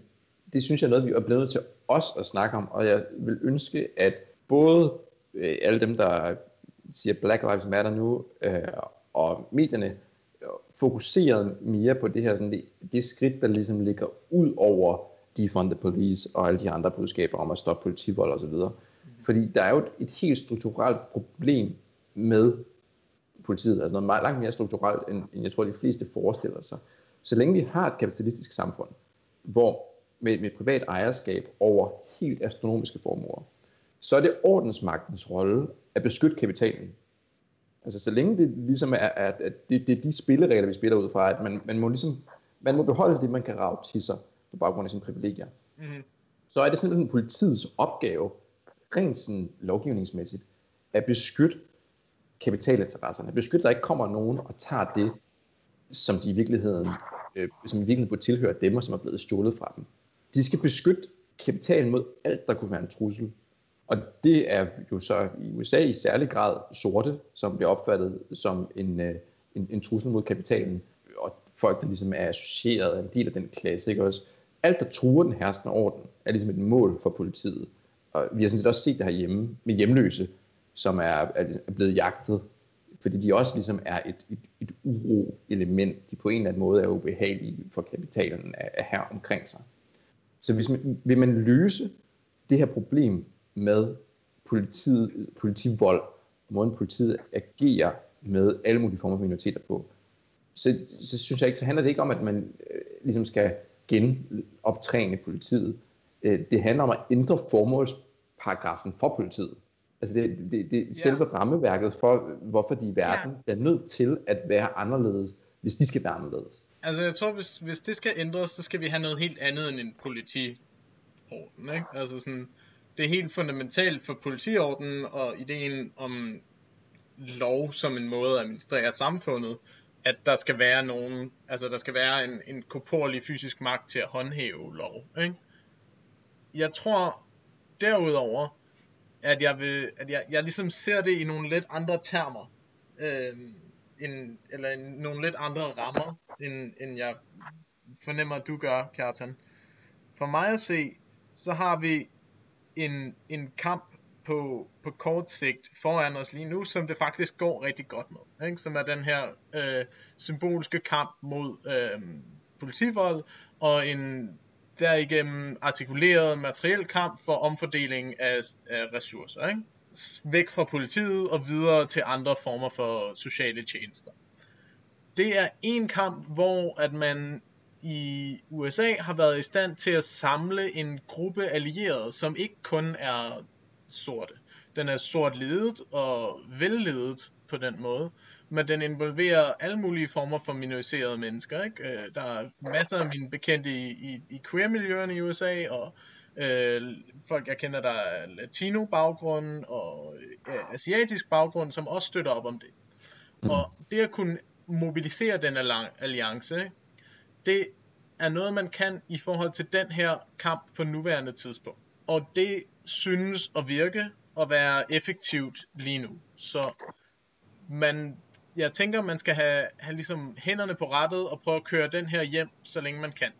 det synes jeg er noget, vi er blevet nødt til os at snakke om, og jeg vil ønske, at både alle dem, der siger Black Lives Matter nu, og medierne fokuserede mere på det her, sådan det skridt, der ligesom ligger ud over defund the police og alle de andre budskaber om at stoppe politivold osv. Fordi der er jo et helt strukturelt problem med politiet, altså noget langt mere strukturelt, end jeg tror, de fleste forestiller sig. Så længe vi har et kapitalistisk samfund, hvor med privat ejerskab over helt astronomiske formuer, så er det ordensmagtens rolle at beskytte kapitalen. Altså så længe det ligesom er de spilleregler, vi spiller ud fra, at man må beholde det, man kan rave til sig på baggrund af sine privilegier. Mm-hmm. Så er det simpelthen politiets opgave, rent sådan lovgivningsmæssigt, at beskytte kapitalinteresserne. Beskytte, der ikke kommer nogen og tager det, som de i virkeligheden, burde tilhøre dem, og som er blevet stjålet fra dem. De skal beskytte kapitalen mod alt, der kunne være en trussel. Og det er jo så i USA i særlig grad sorte, som bliver opfattet som en trussel mod kapitalen, og folk, der ligesom er associeret af en del af den klasse, ikke også? Alt, der truer den herskende orden, er ligesom et mål for politiet. Og vi har sådan set også set det herhjemme med hjemløse, som er blevet jagtet, fordi de også ligesom er et uro-element. De på en eller anden måde er ubehagelige for kapitalen af her omkring sig. Så vil man løse det her problem med politivold, måden politiet agerer med alle mulige former for minoriteter på, så synes jeg ikke, så handler det ikke om, at man ligesom skal genoptræne politiet. Det handler om at ændre formålsparagrafen for politiet. Altså det selve rammeværket for, hvorfor de i verden er nødt til at være anderledes, hvis de skal være anderledes. Altså jeg tror, hvis det skal ændres, så skal vi have noget helt andet end en politiorden, ikke? Altså sådan, det er helt fundamentalt for politiordenen og ideen om lov som en måde at administrere samfundet, at der skal være nogen, altså der skal være en korporlig fysisk magt til at håndhæve lov, ikke? Jeg tror derudover, at jeg ligesom ser det i nogle lidt andre termer, nogle lidt andre rammer, end jeg fornemmer, at du gør, Kjartan. For mig at se, så har vi en kamp på kort sigt foran os lige nu, som det faktisk går rigtig godt med, ikke? Som er den her symbolske kamp mod politivold, og en derigennem artikuleret materiel kamp for omfordeling af ressourcer, ikke? Væk fra politiet og videre til andre former for sociale tjenester. Det er en kamp, hvor at man i USA har været i stand til at samle en gruppe allierede, som ikke kun er sorte. Den er sortledet og velledet på den måde, men den involverer alle mulige former for minoriserede mennesker, ikke? Der er masser af mine bekendte i queer-miljøerne i USA, og folk jeg kender, der er latino-baggrund og asiatisk baggrund, som også støtter op om det. Og det at kunne mobilisere den alliance, det er noget, man kan i forhold til den her kamp på nuværende tidspunkt. Og det synes at virke og være effektivt lige nu. Så jeg tænker, man skal have ligesom hænderne på rattet og prøve at køre den her hjem, så længe man kan.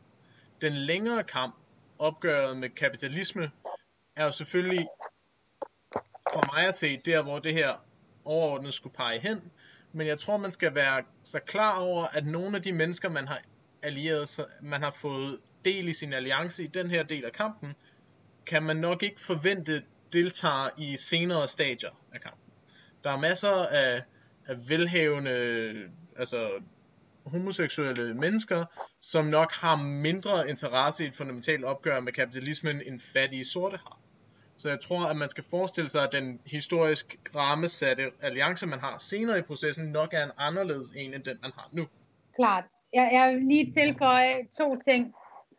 Den længere kamp, opgøret med kapitalisme, er jo selvfølgelig for mig at se der, hvor det her overordnet skulle pege hen. Men jeg tror, man skal være så klar over, at nogle af de mennesker, man har allieret, man har fået del i sin alliance i den her del af kampen, kan man nok ikke forvente deltager i senere stadier af kampen. Der er masser af velhavende, altså homoseksuelle mennesker, som nok har mindre interesse i et fundamentalt opgør med kapitalismen, end fattige sorte har. Så jeg tror, at man skal forestille sig, at den historisk rammesatte alliance, man har senere i processen, nok er en anderledes en, end den, man har nu. Klart. Jeg vil lige tilføje to ting.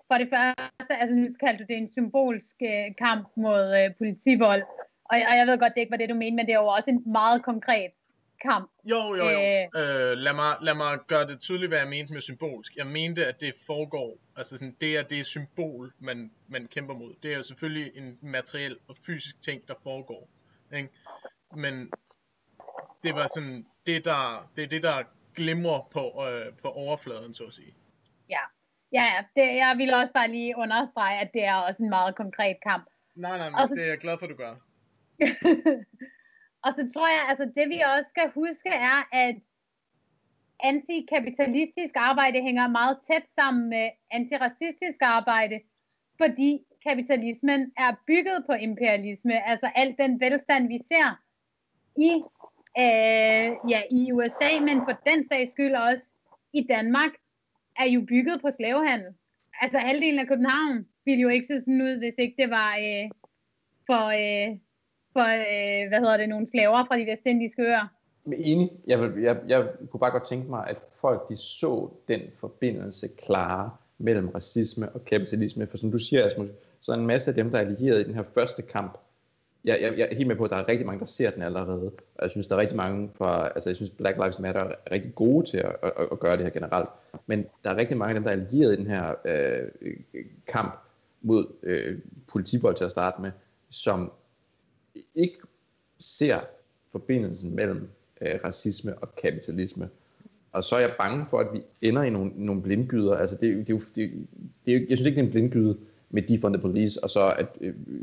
For det første, altså nu kaldte du det en symbolsk kamp mod politivold. Og jeg ved godt, det ikke var det, du mente, men det er jo også en meget konkret kamp. Jo. Lad mig gøre det tydeligt, hvad jeg mente med symbolsk. Jeg mente, at det foregår, altså sådan, det er symbol, man kæmper mod. Det er jo selvfølgelig en materiel og fysisk ting, der foregår, ikke? Men det var sådan, det der glimrer på overfladen, så at sige. Ja, det, jeg vil også bare lige understrege, at det er også en meget konkret kamp. Nej, det er jeg glad for, du gør. Og så tror jeg, altså det vi også skal huske er, at antikapitalistisk arbejde hænger meget tæt sammen med antiracistisk arbejde, fordi kapitalismen er bygget på imperialisme, altså al den velstand, vi ser i USA, men for den sags skyld også i Danmark, er jo bygget på slavehandel. Altså halvdelen af København ville jo ikke se sådan ud, hvis ikke det var for nogle slaver fra de vestindiske øer. Men enig, jeg kunne bare godt tænke mig, at folk de så den forbindelse klare mellem racisme og kapitalisme, for som du siger, Asmus, så er en masse af dem, der er allieret i den her første kamp, Jeg er helt med på, at der er rigtig mange, der ser den allerede. Jeg synes, der er rigtig mange fra, altså jeg synes, Black Lives Matter er rigtig gode til at gøre det her generelt. Men der er rigtig mange af dem, der er allieret i den her kamp mod politivold til at starte med, som ikke ser forbindelsen mellem racisme og kapitalisme. Og så er jeg bange for, at vi ender i nogle blindgyder. Altså jeg synes ikke, det er en blindgyde med defund the police, og så at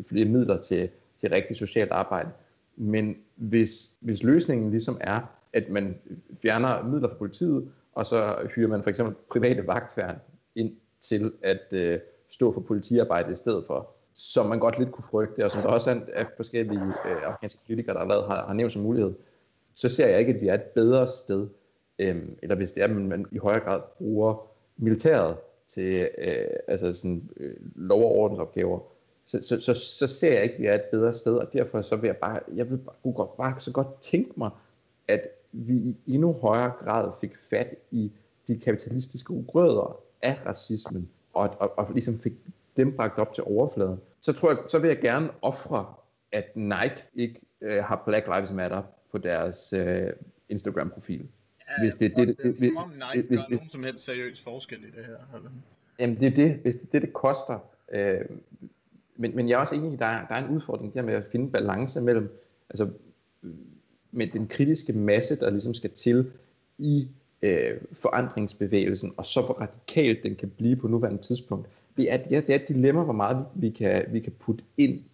flere midler til rigtig socialt arbejde. Men hvis løsningen ligesom er, at man fjerner midler fra politiet, og så hyrer man for eksempel private vagtværn ind til at stå for politiarbejde i stedet for, som man godt lidt kunne frygte, og som der også er forskellige amerikanske politikere, der har nævnt som mulighed, så ser jeg ikke, at vi er et bedre sted, eller hvis det er, at man i højere grad bruger militæret til lov- og ordensopgaver, så ser jeg ikke, at vi er et bedre sted, og derfor så vil jeg kunne godt tænke mig, at vi i endnu højere grad fik fat i de kapitalistiske rødder af racismen, og ligesom fik dem bragt op til overfladen. Så vil jeg gerne ofre, at Nike ikke har Black Lives Matter på deres Instagram-profil. Ja, hvis det er som om Nike gør nogen som helst seriøs forskel i det her. Jamen det er det, hvis det er det, det koster. Men jeg er også enig, der er en udfordring der med at finde balance mellem, altså med den kritiske masse, der ligesom skal til i forandringsbevægelsen, og så hvor radikalt den kan blive på nuværende tidspunkt. Det er et dilemma, hvor meget vi kan putte ind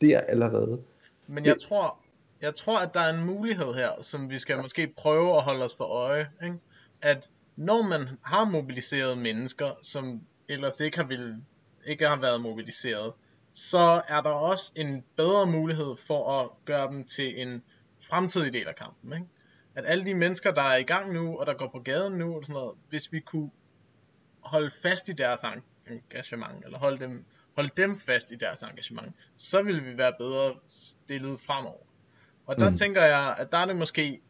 der allerede. Men jeg tror, at der er en mulighed her, som vi skal måske prøve at holde os for øje, ikke? At når man har mobiliseret mennesker, som ellers ikke har været mobiliseret, så er der også en bedre mulighed for at gøre dem til en fremtidig del af kampen, ikke? At alle de mennesker, der er i gang nu, og der går på gaden nu, og sådan noget, hvis vi kunne holde fast i deres engagement, eller holde dem fast i deres engagement, så ville vi være bedre stillet fremover. Og der tænker jeg, at der er det måske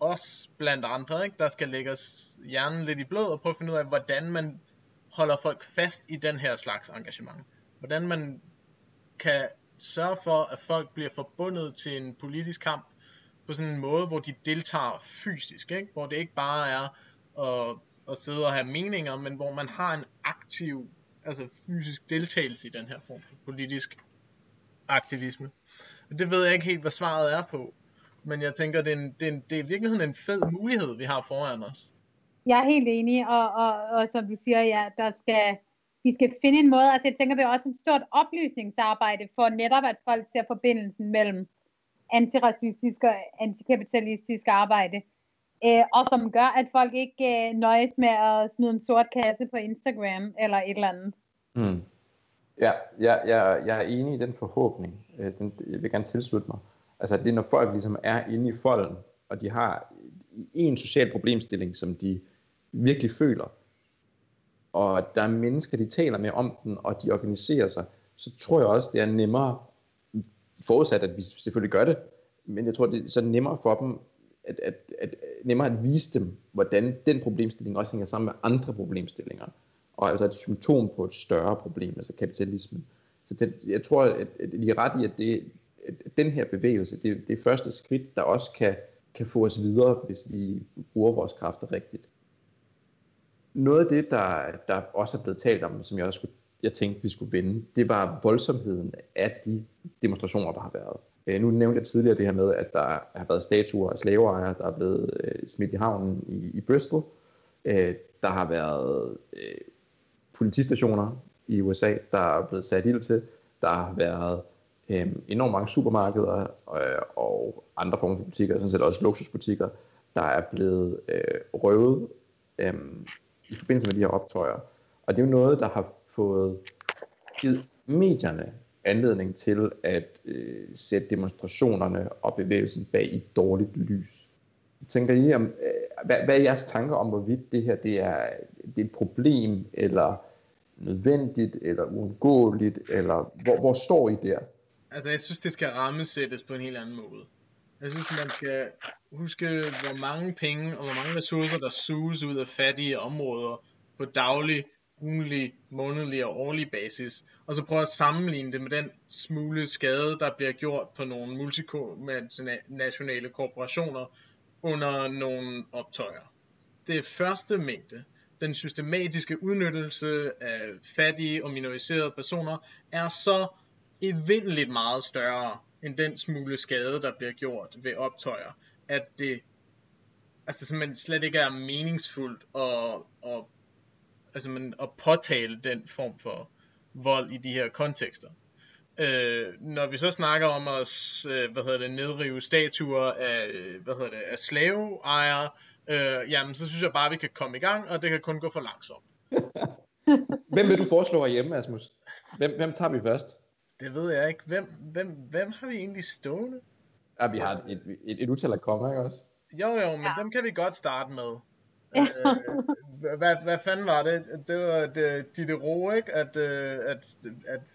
også blandt andre, ikke? Der skal lægge hjernen lidt i blød og prøve at finde ud af, hvordan man holder folk fast i den her slags engagement. Hvordan man kan sørge for, at folk bliver forbundet til en politisk kamp på sådan en måde, hvor de deltager fysisk, ikke? Hvor det ikke bare er at sidde og have meninger, men hvor man har en aktiv, altså fysisk deltagelse i den her form for politisk aktivisme. Det ved jeg ikke helt, hvad svaret er på, men jeg tænker, det er i virkeligheden en fed mulighed, vi har foran os. Jeg er helt enig, og som du siger, ja, de skal finde en måde, altså jeg tænker, det er også et stort oplysningsarbejde for netop, at folk ser forbindelsen mellem antiracistisk og antikapitalistisk arbejde, og som gør, at folk ikke nøjes med at smide en sort kasse på Instagram eller et eller andet. Mm. Ja, jeg er enig i den forhåbning. Jeg vil gerne tilslutte mig. Altså det er, når folk ligesom er inde i folden, og de har en social problemstilling, som de virkelig føler, og der er mennesker, de taler med om den, og de organiserer sig, så tror jeg også, det er nemmere, forudsat at vi selvfølgelig gør det, men jeg tror, det er så nemmere for dem, at vise dem, hvordan den problemstilling også hænger sammen med andre problemstillinger, og altså et symptom på et større problem, altså kapitalismen. Så jeg tror, at de er ret i, at den her bevægelse, det er første skridt, der også kan få os videre, hvis vi bruger vores kræfter rigtigt. Noget af det, der også er blevet talt om, som jeg tænkte, vi skulle vende, det var voldsomheden af de demonstrationer, der har været. Nu nævnte jeg tidligere det her med, at der har været statuer af slaveejere, der er blevet smidt i havnen i Bristol. Der har været politistationer i USA, der er blevet sat ild til. Der har været enormt mange supermarkeder og andre former for butikker, sådan set også luksusbutikker, der er blevet røvet i forbindelse med de her optøjer. Og det er jo noget, der har givet medierne anledning til at sætte demonstrationerne og bevægelsen bag i dårligt lys. Tænker I om, hvad er jeres tanker om, hvorvidt det her det er et problem, eller nødvendigt, eller uundgåeligt, eller hvor står I der? Altså jeg synes, det skal rammesættes på en helt anden måde. Jeg synes, man skal huske, hvor mange penge og hvor mange ressourcer, der suges ud af fattige områder på daglig ugenlig, månedlig og årlig basis, og så prøve at sammenligne det med den smule skade, der bliver gjort på nogle multinationale korporationer under nogle optøjer. Det første mængde, den systematiske udnyttelse af fattige og minoriserede personer, er så evindeligt meget større end den smule skade, der bliver gjort ved optøjer, at det altså simpelthen slet ikke er meningsfuldt at påtale den form for vold i de her kontekster. Når vi så snakker om at nedrive statuer af, af slaveejere, jamen så synes jeg bare, vi kan komme i gang, og det kan kun gå for langsomt. Hvem vil du foreslå herhjemme, Asmus? Hvem tager vi først? Det ved jeg ikke. Hvem har vi egentlig stående? Ja, vi har et utal af konger, ikke også? Jo, men dem kan vi godt starte med. Hvad fanden var det? Det var Diderot, ikke? At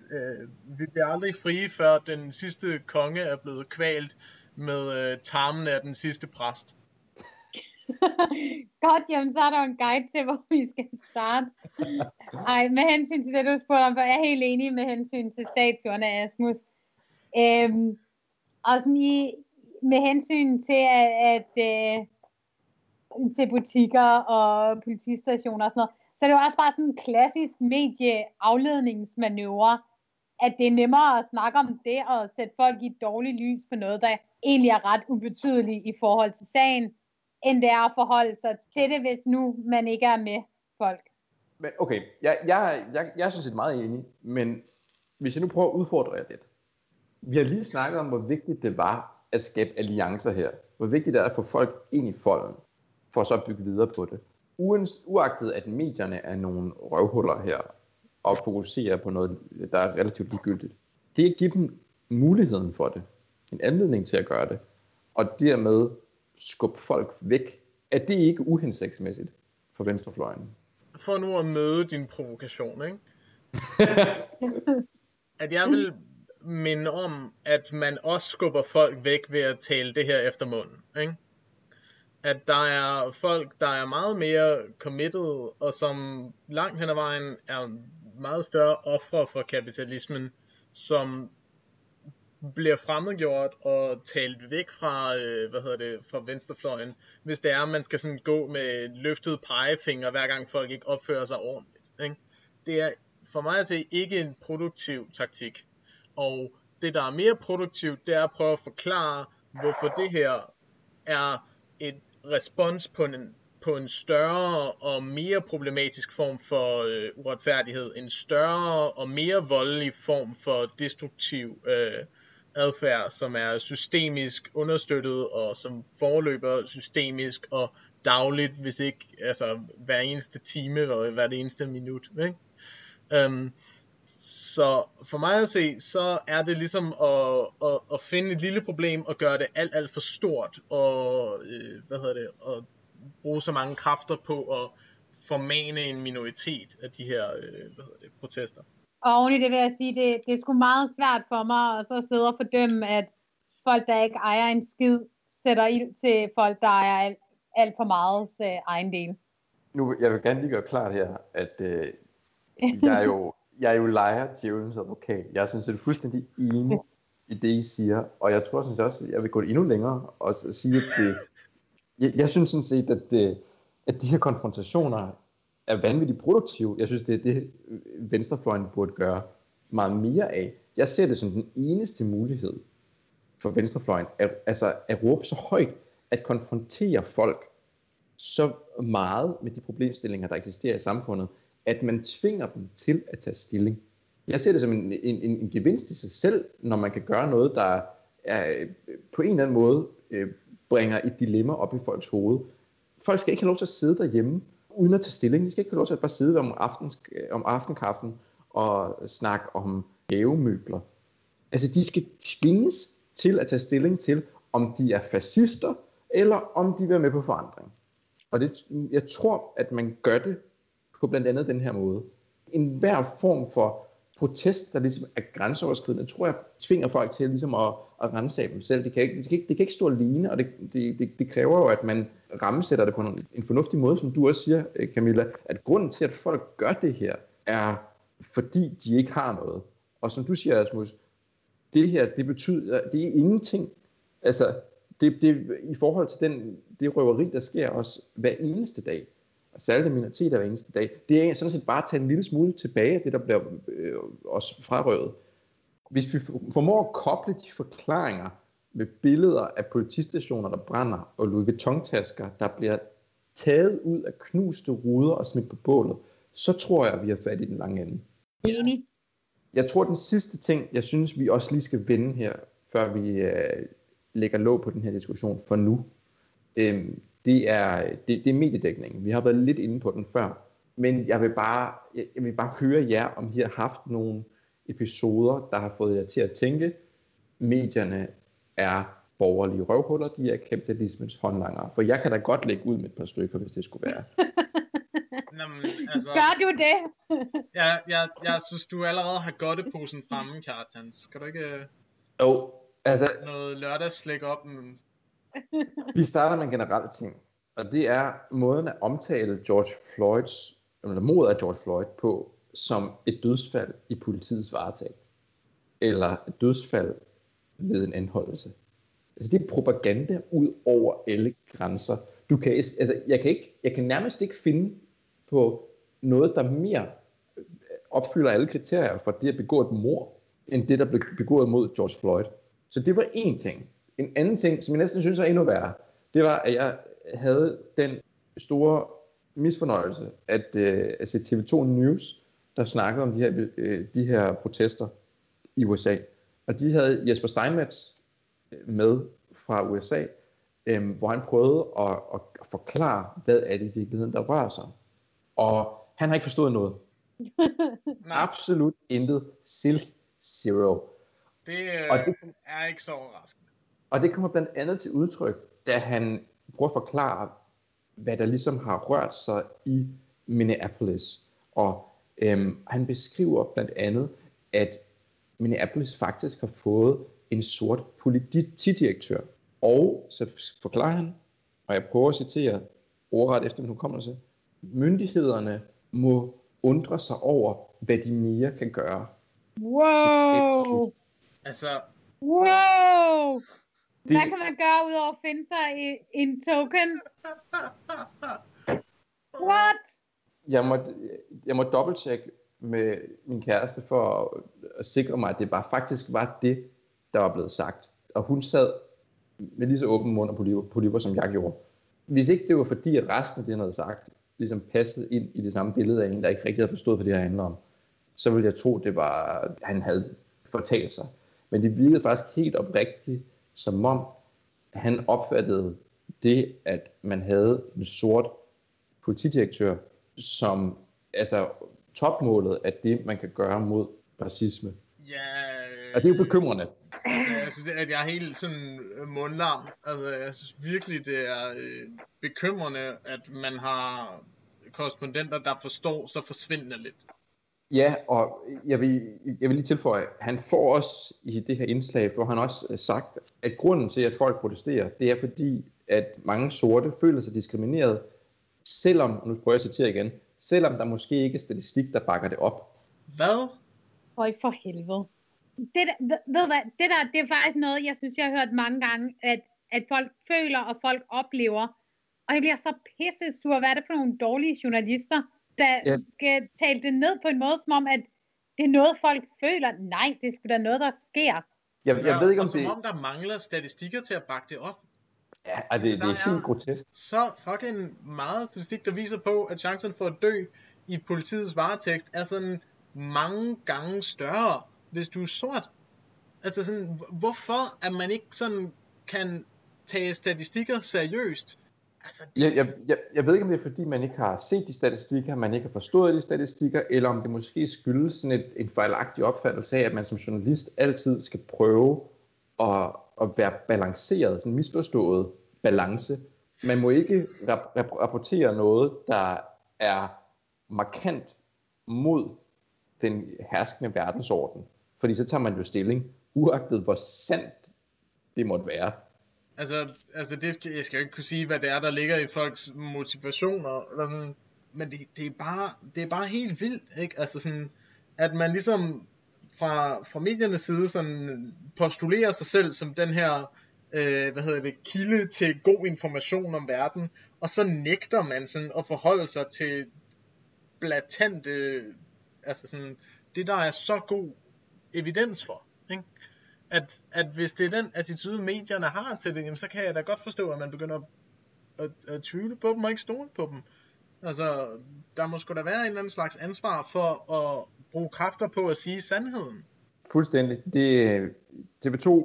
vi bliver aldrig frie, før den sidste konge er blevet kvalt med tarmen af den sidste præst. Godt, jamen så er der en guide til, hvor vi skal starte. Ej, med hensyn til det, du spurgte om, for jeg er helt enig med hensyn til statuerne af Asmus. Og sådan med hensyn til, til butikker og politistationer og sådan noget, så er det jo også bare sådan en klassisk medieafledningsmanøvre, at det er nemmere at snakke om det og sætte folk i et dårligt lys på noget, der egentlig er ret ubetydeligt i forhold til sagen, end det er at forholde sig til det, hvis nu man ikke er med folk. Men okay, jeg er sådan set meget enig, men hvis jeg nu prøver at udfordre jer lidt. Vi har lige snakket om, hvor vigtigt det var at skabe alliancer her. Hvor vigtigt det er at få folk ind i folden, for så at bygge videre på det. Uagtet at medierne er nogle røvhuller her, og fokuserer på noget, der er relativt ligegyldigt. Det er at give dem muligheden for det. En anledning til at gøre det. Og dermed skubbe folk væk. Er det ikke uhensigtsmæssigt for venstrefløjen? For nu at møde din provokation, ikke? At jeg vil minde om, at man også skubber folk væk ved at tale det her efter munden, ikke? At der er folk, der er meget mere committed, og som langt hen ad vejen er meget større ofre for kapitalismen, som bliver fremmedgjort og talt væk fra, fra venstrefløjen, hvis det er, at man skal sådan gå med løftede pegefinger, hver gang folk ikke opfører sig ordentligt, ikke? Det er for mig til ikke en produktiv taktik, og det, der er mere produktivt, det er at prøve at forklare, hvorfor det her er et respons på en større og mere problematisk form for uretfærdighed, en større og mere voldelig form for destruktiv adfærd, som er systemisk understøttet og som forløber systemisk og dagligt, hvis ikke altså hver eneste time og hver det eneste minut, ikke? Så for mig at se, så er det ligesom at finde et lille problem og gøre det alt for stort og og bruge så mange kræfter på at formane en minoritet af de her protester. Og oven i det vil jeg sige, det er sgu meget svært for mig at så sidde og fordømme, at folk, der ikke ejer en skid, sætter ild til folk, der ejer alt for meget egen del. Nu, jeg vil gerne lige gøre klart her, at jeg er jo lejer djævelens advokat. Jeg er sådan set fuldstændig enig i det, I siger. Og jeg tror sådan set også, at jeg vil gå endnu længere og sige, at jeg synes sådan set, at de her konfrontationer er vanvittigt produktive. Jeg synes, det er det, venstrefløjen burde gøre meget mere af. Jeg ser det som den eneste mulighed for venstrefløjen, at råbe så højt, at konfrontere folk så meget med de problemstillinger, der eksisterer i samfundet, at man tvinger dem til at tage stilling. Jeg ser det som en gevinst i sig selv, når man kan gøre noget, der på en eller anden måde bringer et dilemma op i folks hoved. Folk skal ikke have lov til at sidde derhjemme uden at tage stilling. De skal ikke have lov til at bare sidde om aftenkaffen og snakke om havemøbler. Altså, de skal tvinges til at tage stilling til, om de er fascister, eller om de vil være med på forandring. Og det, jeg tror, at man gør det på blandt andet den her måde. En hver form for protest, der ligesom er grænseoverskridende, tror jeg tvinger folk til ligesom at rammesætte dem selv. Det kan ikke stå alene, og det kræver jo, at man rammesætter det på en fornuftig måde, som du også siger, Camilla, at grunden til, at folk gør det her, er fordi de ikke har noget. Og som du siger, Asmus, det her, det betyder, det er ingenting. Altså, det i forhold til det røveri, der sker også hver eneste dag, og særligt minoriteter hver eneste dag, det er sådan set bare at tage en lille smule tilbage af det, der bliver også frarøvet. Hvis vi formår at koble de forklaringer med billeder af politistationer, der brænder, og Louis Vuitton-tasker, der bliver taget ud af knuste ruder og smidt på bålet, så tror jeg, vi har fat i den lange ende. Enig. Jeg tror, den sidste ting, jeg synes, vi også lige skal vende her, før vi lægger låg på den her diskussion for nu, det er mediedækningen. Vi har været lidt inde på den før, men jeg vil bare høre jer, om I har haft nogle episoder, der har fået jer til at tænke, medierne er borgerlige røvhuller, de er kapitalismens håndlangere. For jeg kan da godt lægge ud med et par stykker, hvis det skulle være. Altså, gør du det? Jeg synes, du allerede har godteposen fremme, Kjartan. Skal du ikke noget lørdagsslik op? Men... Vi starter med en generel ting, og det er måden at omtale mordet af George Floyd på som et dødsfald i politiets varetægt. Eller et dødsfald ved en anholdelse. Altså det er propaganda ud over alle grænser. Jeg kan nærmest ikke finde på noget, der mere opfylder alle kriterier for det at begå et mord, end det, der blev begået mod George Floyd. Så det var én ting. En anden ting, som jeg næsten synes var endnu værre, det var, at jeg havde den store misfornøjelse at se TV2 News, der snakkede om de her protester i USA. Og de havde Jesper Steinmetz med fra USA, hvor han prøvede at forklare, hvad er det i virkeligheden, der rører sig. Og han har ikke forstået noget. Absolut intet. Silk zero. Det er ikke så overraskende. Og det kommer blandt andet til udtryk, da han prøver at forklare, hvad der ligesom har rørt sig i Minneapolis. Og han beskriver blandt andet, at Minneapolis faktisk har fået en sort politidirektør. Og så forklarer han, og jeg prøver at citere ordret efter min hukommelse, myndighederne må undre sig over, hvad de mere kan gøre. Wow! Altså... Wow! Hvad kan man gøre udover at finde sig i en token? What? Jeg må dobbelttjekke med min kæreste for at sikre mig, at det bare faktisk var det, der var blevet sagt. Og hun sad med lige så åben mund og på liver, som jeg gjorde. Hvis ikke det var fordi, at resten af det, han havde sagt, ligesom passede ind i det samme billede af en, der ikke rigtig havde forstået, hvad det her handler om, så ville jeg tro, det var, at han havde fortalt sig. Men det virkede faktisk helt oprigtigt, som om han opfattede det, at man havde en sort politidirektør, som altså topmålet af det, man kan gøre mod racisme. Ja. Og det er jo bekymrende. Jeg synes, at jeg er helt sådan mundlam. Altså, jeg synes virkelig, det er bekymrende, at man har korrespondenter, der forstår så forsvindende lidt. Ja, og jeg vil lige tilføje, han får også i det her indslag, hvor han også sagt, at grunden til, at folk protesterer, det er fordi, at mange sorte føler sig diskrimineret, selvom, nu prøver jeg at citere igen, selvom der måske ikke er statistik, der bakker det op. Hvad? Øj, for helvede. Det er faktisk noget, jeg synes, jeg har hørt mange gange, at folk føler, og folk oplever, og jeg bliver så pisse sur. Hvad er det for nogle dårlige journalister, der skal tale det ned på en måde, som om, at det er noget, folk føler? Nej, det er sgu da noget, der sker. Jeg ved ikke, om som om der mangler statistikker til at bakke det op. Ja, altså, det er helt grotesk. Så fucking meget statistik, der viser på, at chancen for at dø i politiets varetekst er sådan mange gange større, hvis du er sort. Altså sådan, hvorfor at man ikke sådan kan tage statistikker seriøst? Altså, det... jeg ved ikke, om det er, fordi man ikke har set de statistikker, man ikke har forstået de statistikker, eller om det måske skyldes sådan en fejlagtig opfattelse af, at man som journalist altid skal prøve at være balanceret, sådan en misforstået balance. Man må ikke rapportere noget, der er markant mod den herskende verdensorden. Fordi så tager man jo stilling, uagtet hvor sandt det måtte være. Altså det, jeg skal jo ikke kunne sige, hvad det er, der ligger i folks motivationer, eller sådan, men det er bare helt vildt, ikke? Altså sådan, at man ligesom fra mediernes side sådan postulerer sig selv som den her kilde til god information om verden, og så nægter man sådan at forholde sig til blatant altså sådan det, der er så god evidens for, ikke? At hvis det er den attitude medierne har til det, jamen, så kan jeg da godt forstå, at man begynder at tvivle på dem og ikke stole på dem. Altså, der må sgu da være en eller anden slags ansvar for at bruge kræfter på at sige sandheden. Fuldstændig. TV2,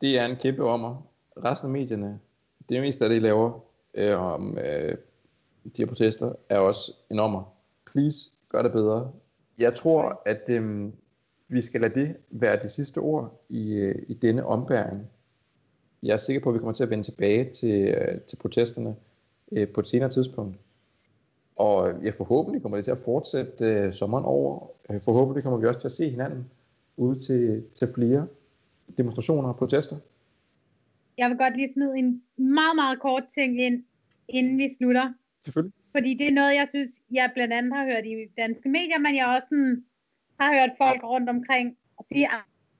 det er en kæmpe ommer. Resten af medierne, det meste af det, I laver om de her protester, er også en ommer. Please, gør det bedre. Jeg tror, at vi skal lade det være det sidste ord i denne ombæring. Jeg er sikker på, at vi kommer til at vende tilbage til protesterne på et senere tidspunkt. Og jeg forhåbentlig kommer det til at fortsætte sommeren over. Forhåbentlig kommer vi også til at se hinanden ude til flere demonstrationer og protester. Jeg vil godt lige smide en meget, meget kort ting ind, inden vi slutter. Selvfølgelig. Fordi det er noget, jeg synes, jeg blandt andet har hørt i danske medier, men jeg også har hørt folk rundt omkring sige,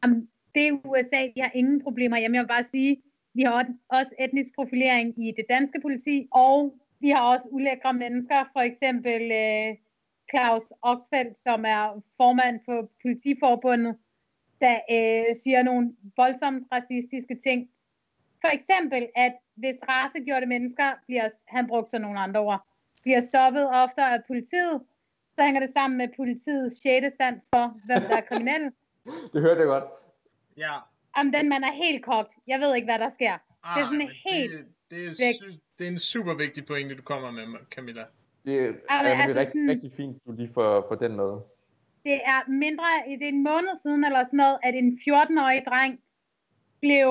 at det er USA, de har ingen problemer. Jamen, jeg vil bare sige, vi har også etnisk profilering i det danske politi, og vi har også ulækre mennesker, for eksempel Claus Oxfeld, som er formand for Politiforbundet, der siger nogle voldsomt racistiske ting. For eksempel, at hvis racegjorte mennesker bliver, han brugte så nogle andre ord, bliver stoppet oftere af politiet, så hænger det sammen med politiets sjette sans for, hvem der er kriminelle. Det hørte jeg godt. Ja. Jamen, den mand er helt kogt. Jeg ved ikke, hvad der sker. Det er sådan helt... Det er en super vigtig pointe, du kommer med, Camilla. Det er rigtig, rigtig fint, du lige får den med. Det er mindre... Det er en måned siden eller sådan noget, at en 14-årig dreng blev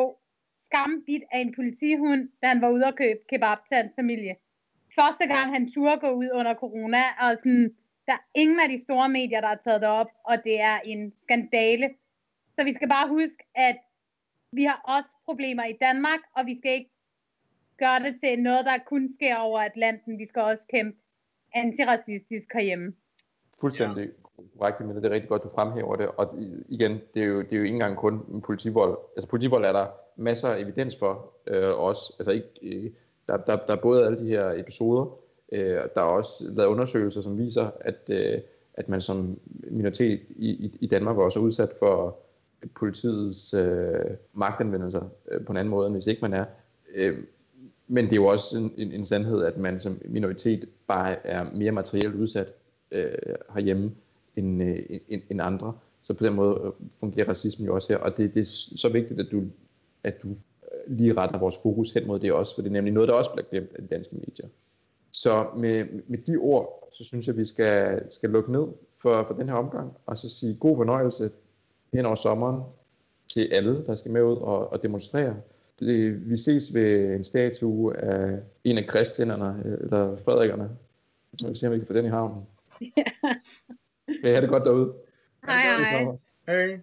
skambidt af en politihund, da han var ude at købe kebab til hans familie. Første gang, han turde gå ud under corona, og sådan... Der er ingen af de store medier, der har taget det op, og det er en skandale. Så vi skal bare huske, at vi har også problemer i Danmark, og vi skal ikke gøre det til noget, der kun sker over Atlanten. Vi skal også kæmpe antiracistisk herhjemme. Fuldstændig korrekt, men det er rigtig godt, du fremhæver det. Og igen, det er jo ikke engang kun en politivold. Altså politivold er der masser af evidens for også. Altså, ikke, der er både alle de her episoder, der er også lavet undersøgelser, som viser, at man som minoritet i Danmark også er udsat for politiets magtanvendelser på en anden måde, end hvis ikke man er. Men det er jo også en sandhed, at man som minoritet bare er mere materielt udsat herhjemme end andre. Så på den måde fungerer racismen jo også her, og det er så vigtigt, at du lige retter vores fokus hen mod det også, for det er nemlig noget, der også bliver glemt af de danske medier. Så med de ord, så synes jeg, vi skal lukke ned for den her omgang, og så sige god fornøjelse hen over sommeren til alle, der skal med ud og demonstrere. Vi ses ved en statue af en af Christianerne, eller Frederikkerne. Vi kan se, om vi kan få den i havnen. Ja. Kan I have det godt derude? Hej.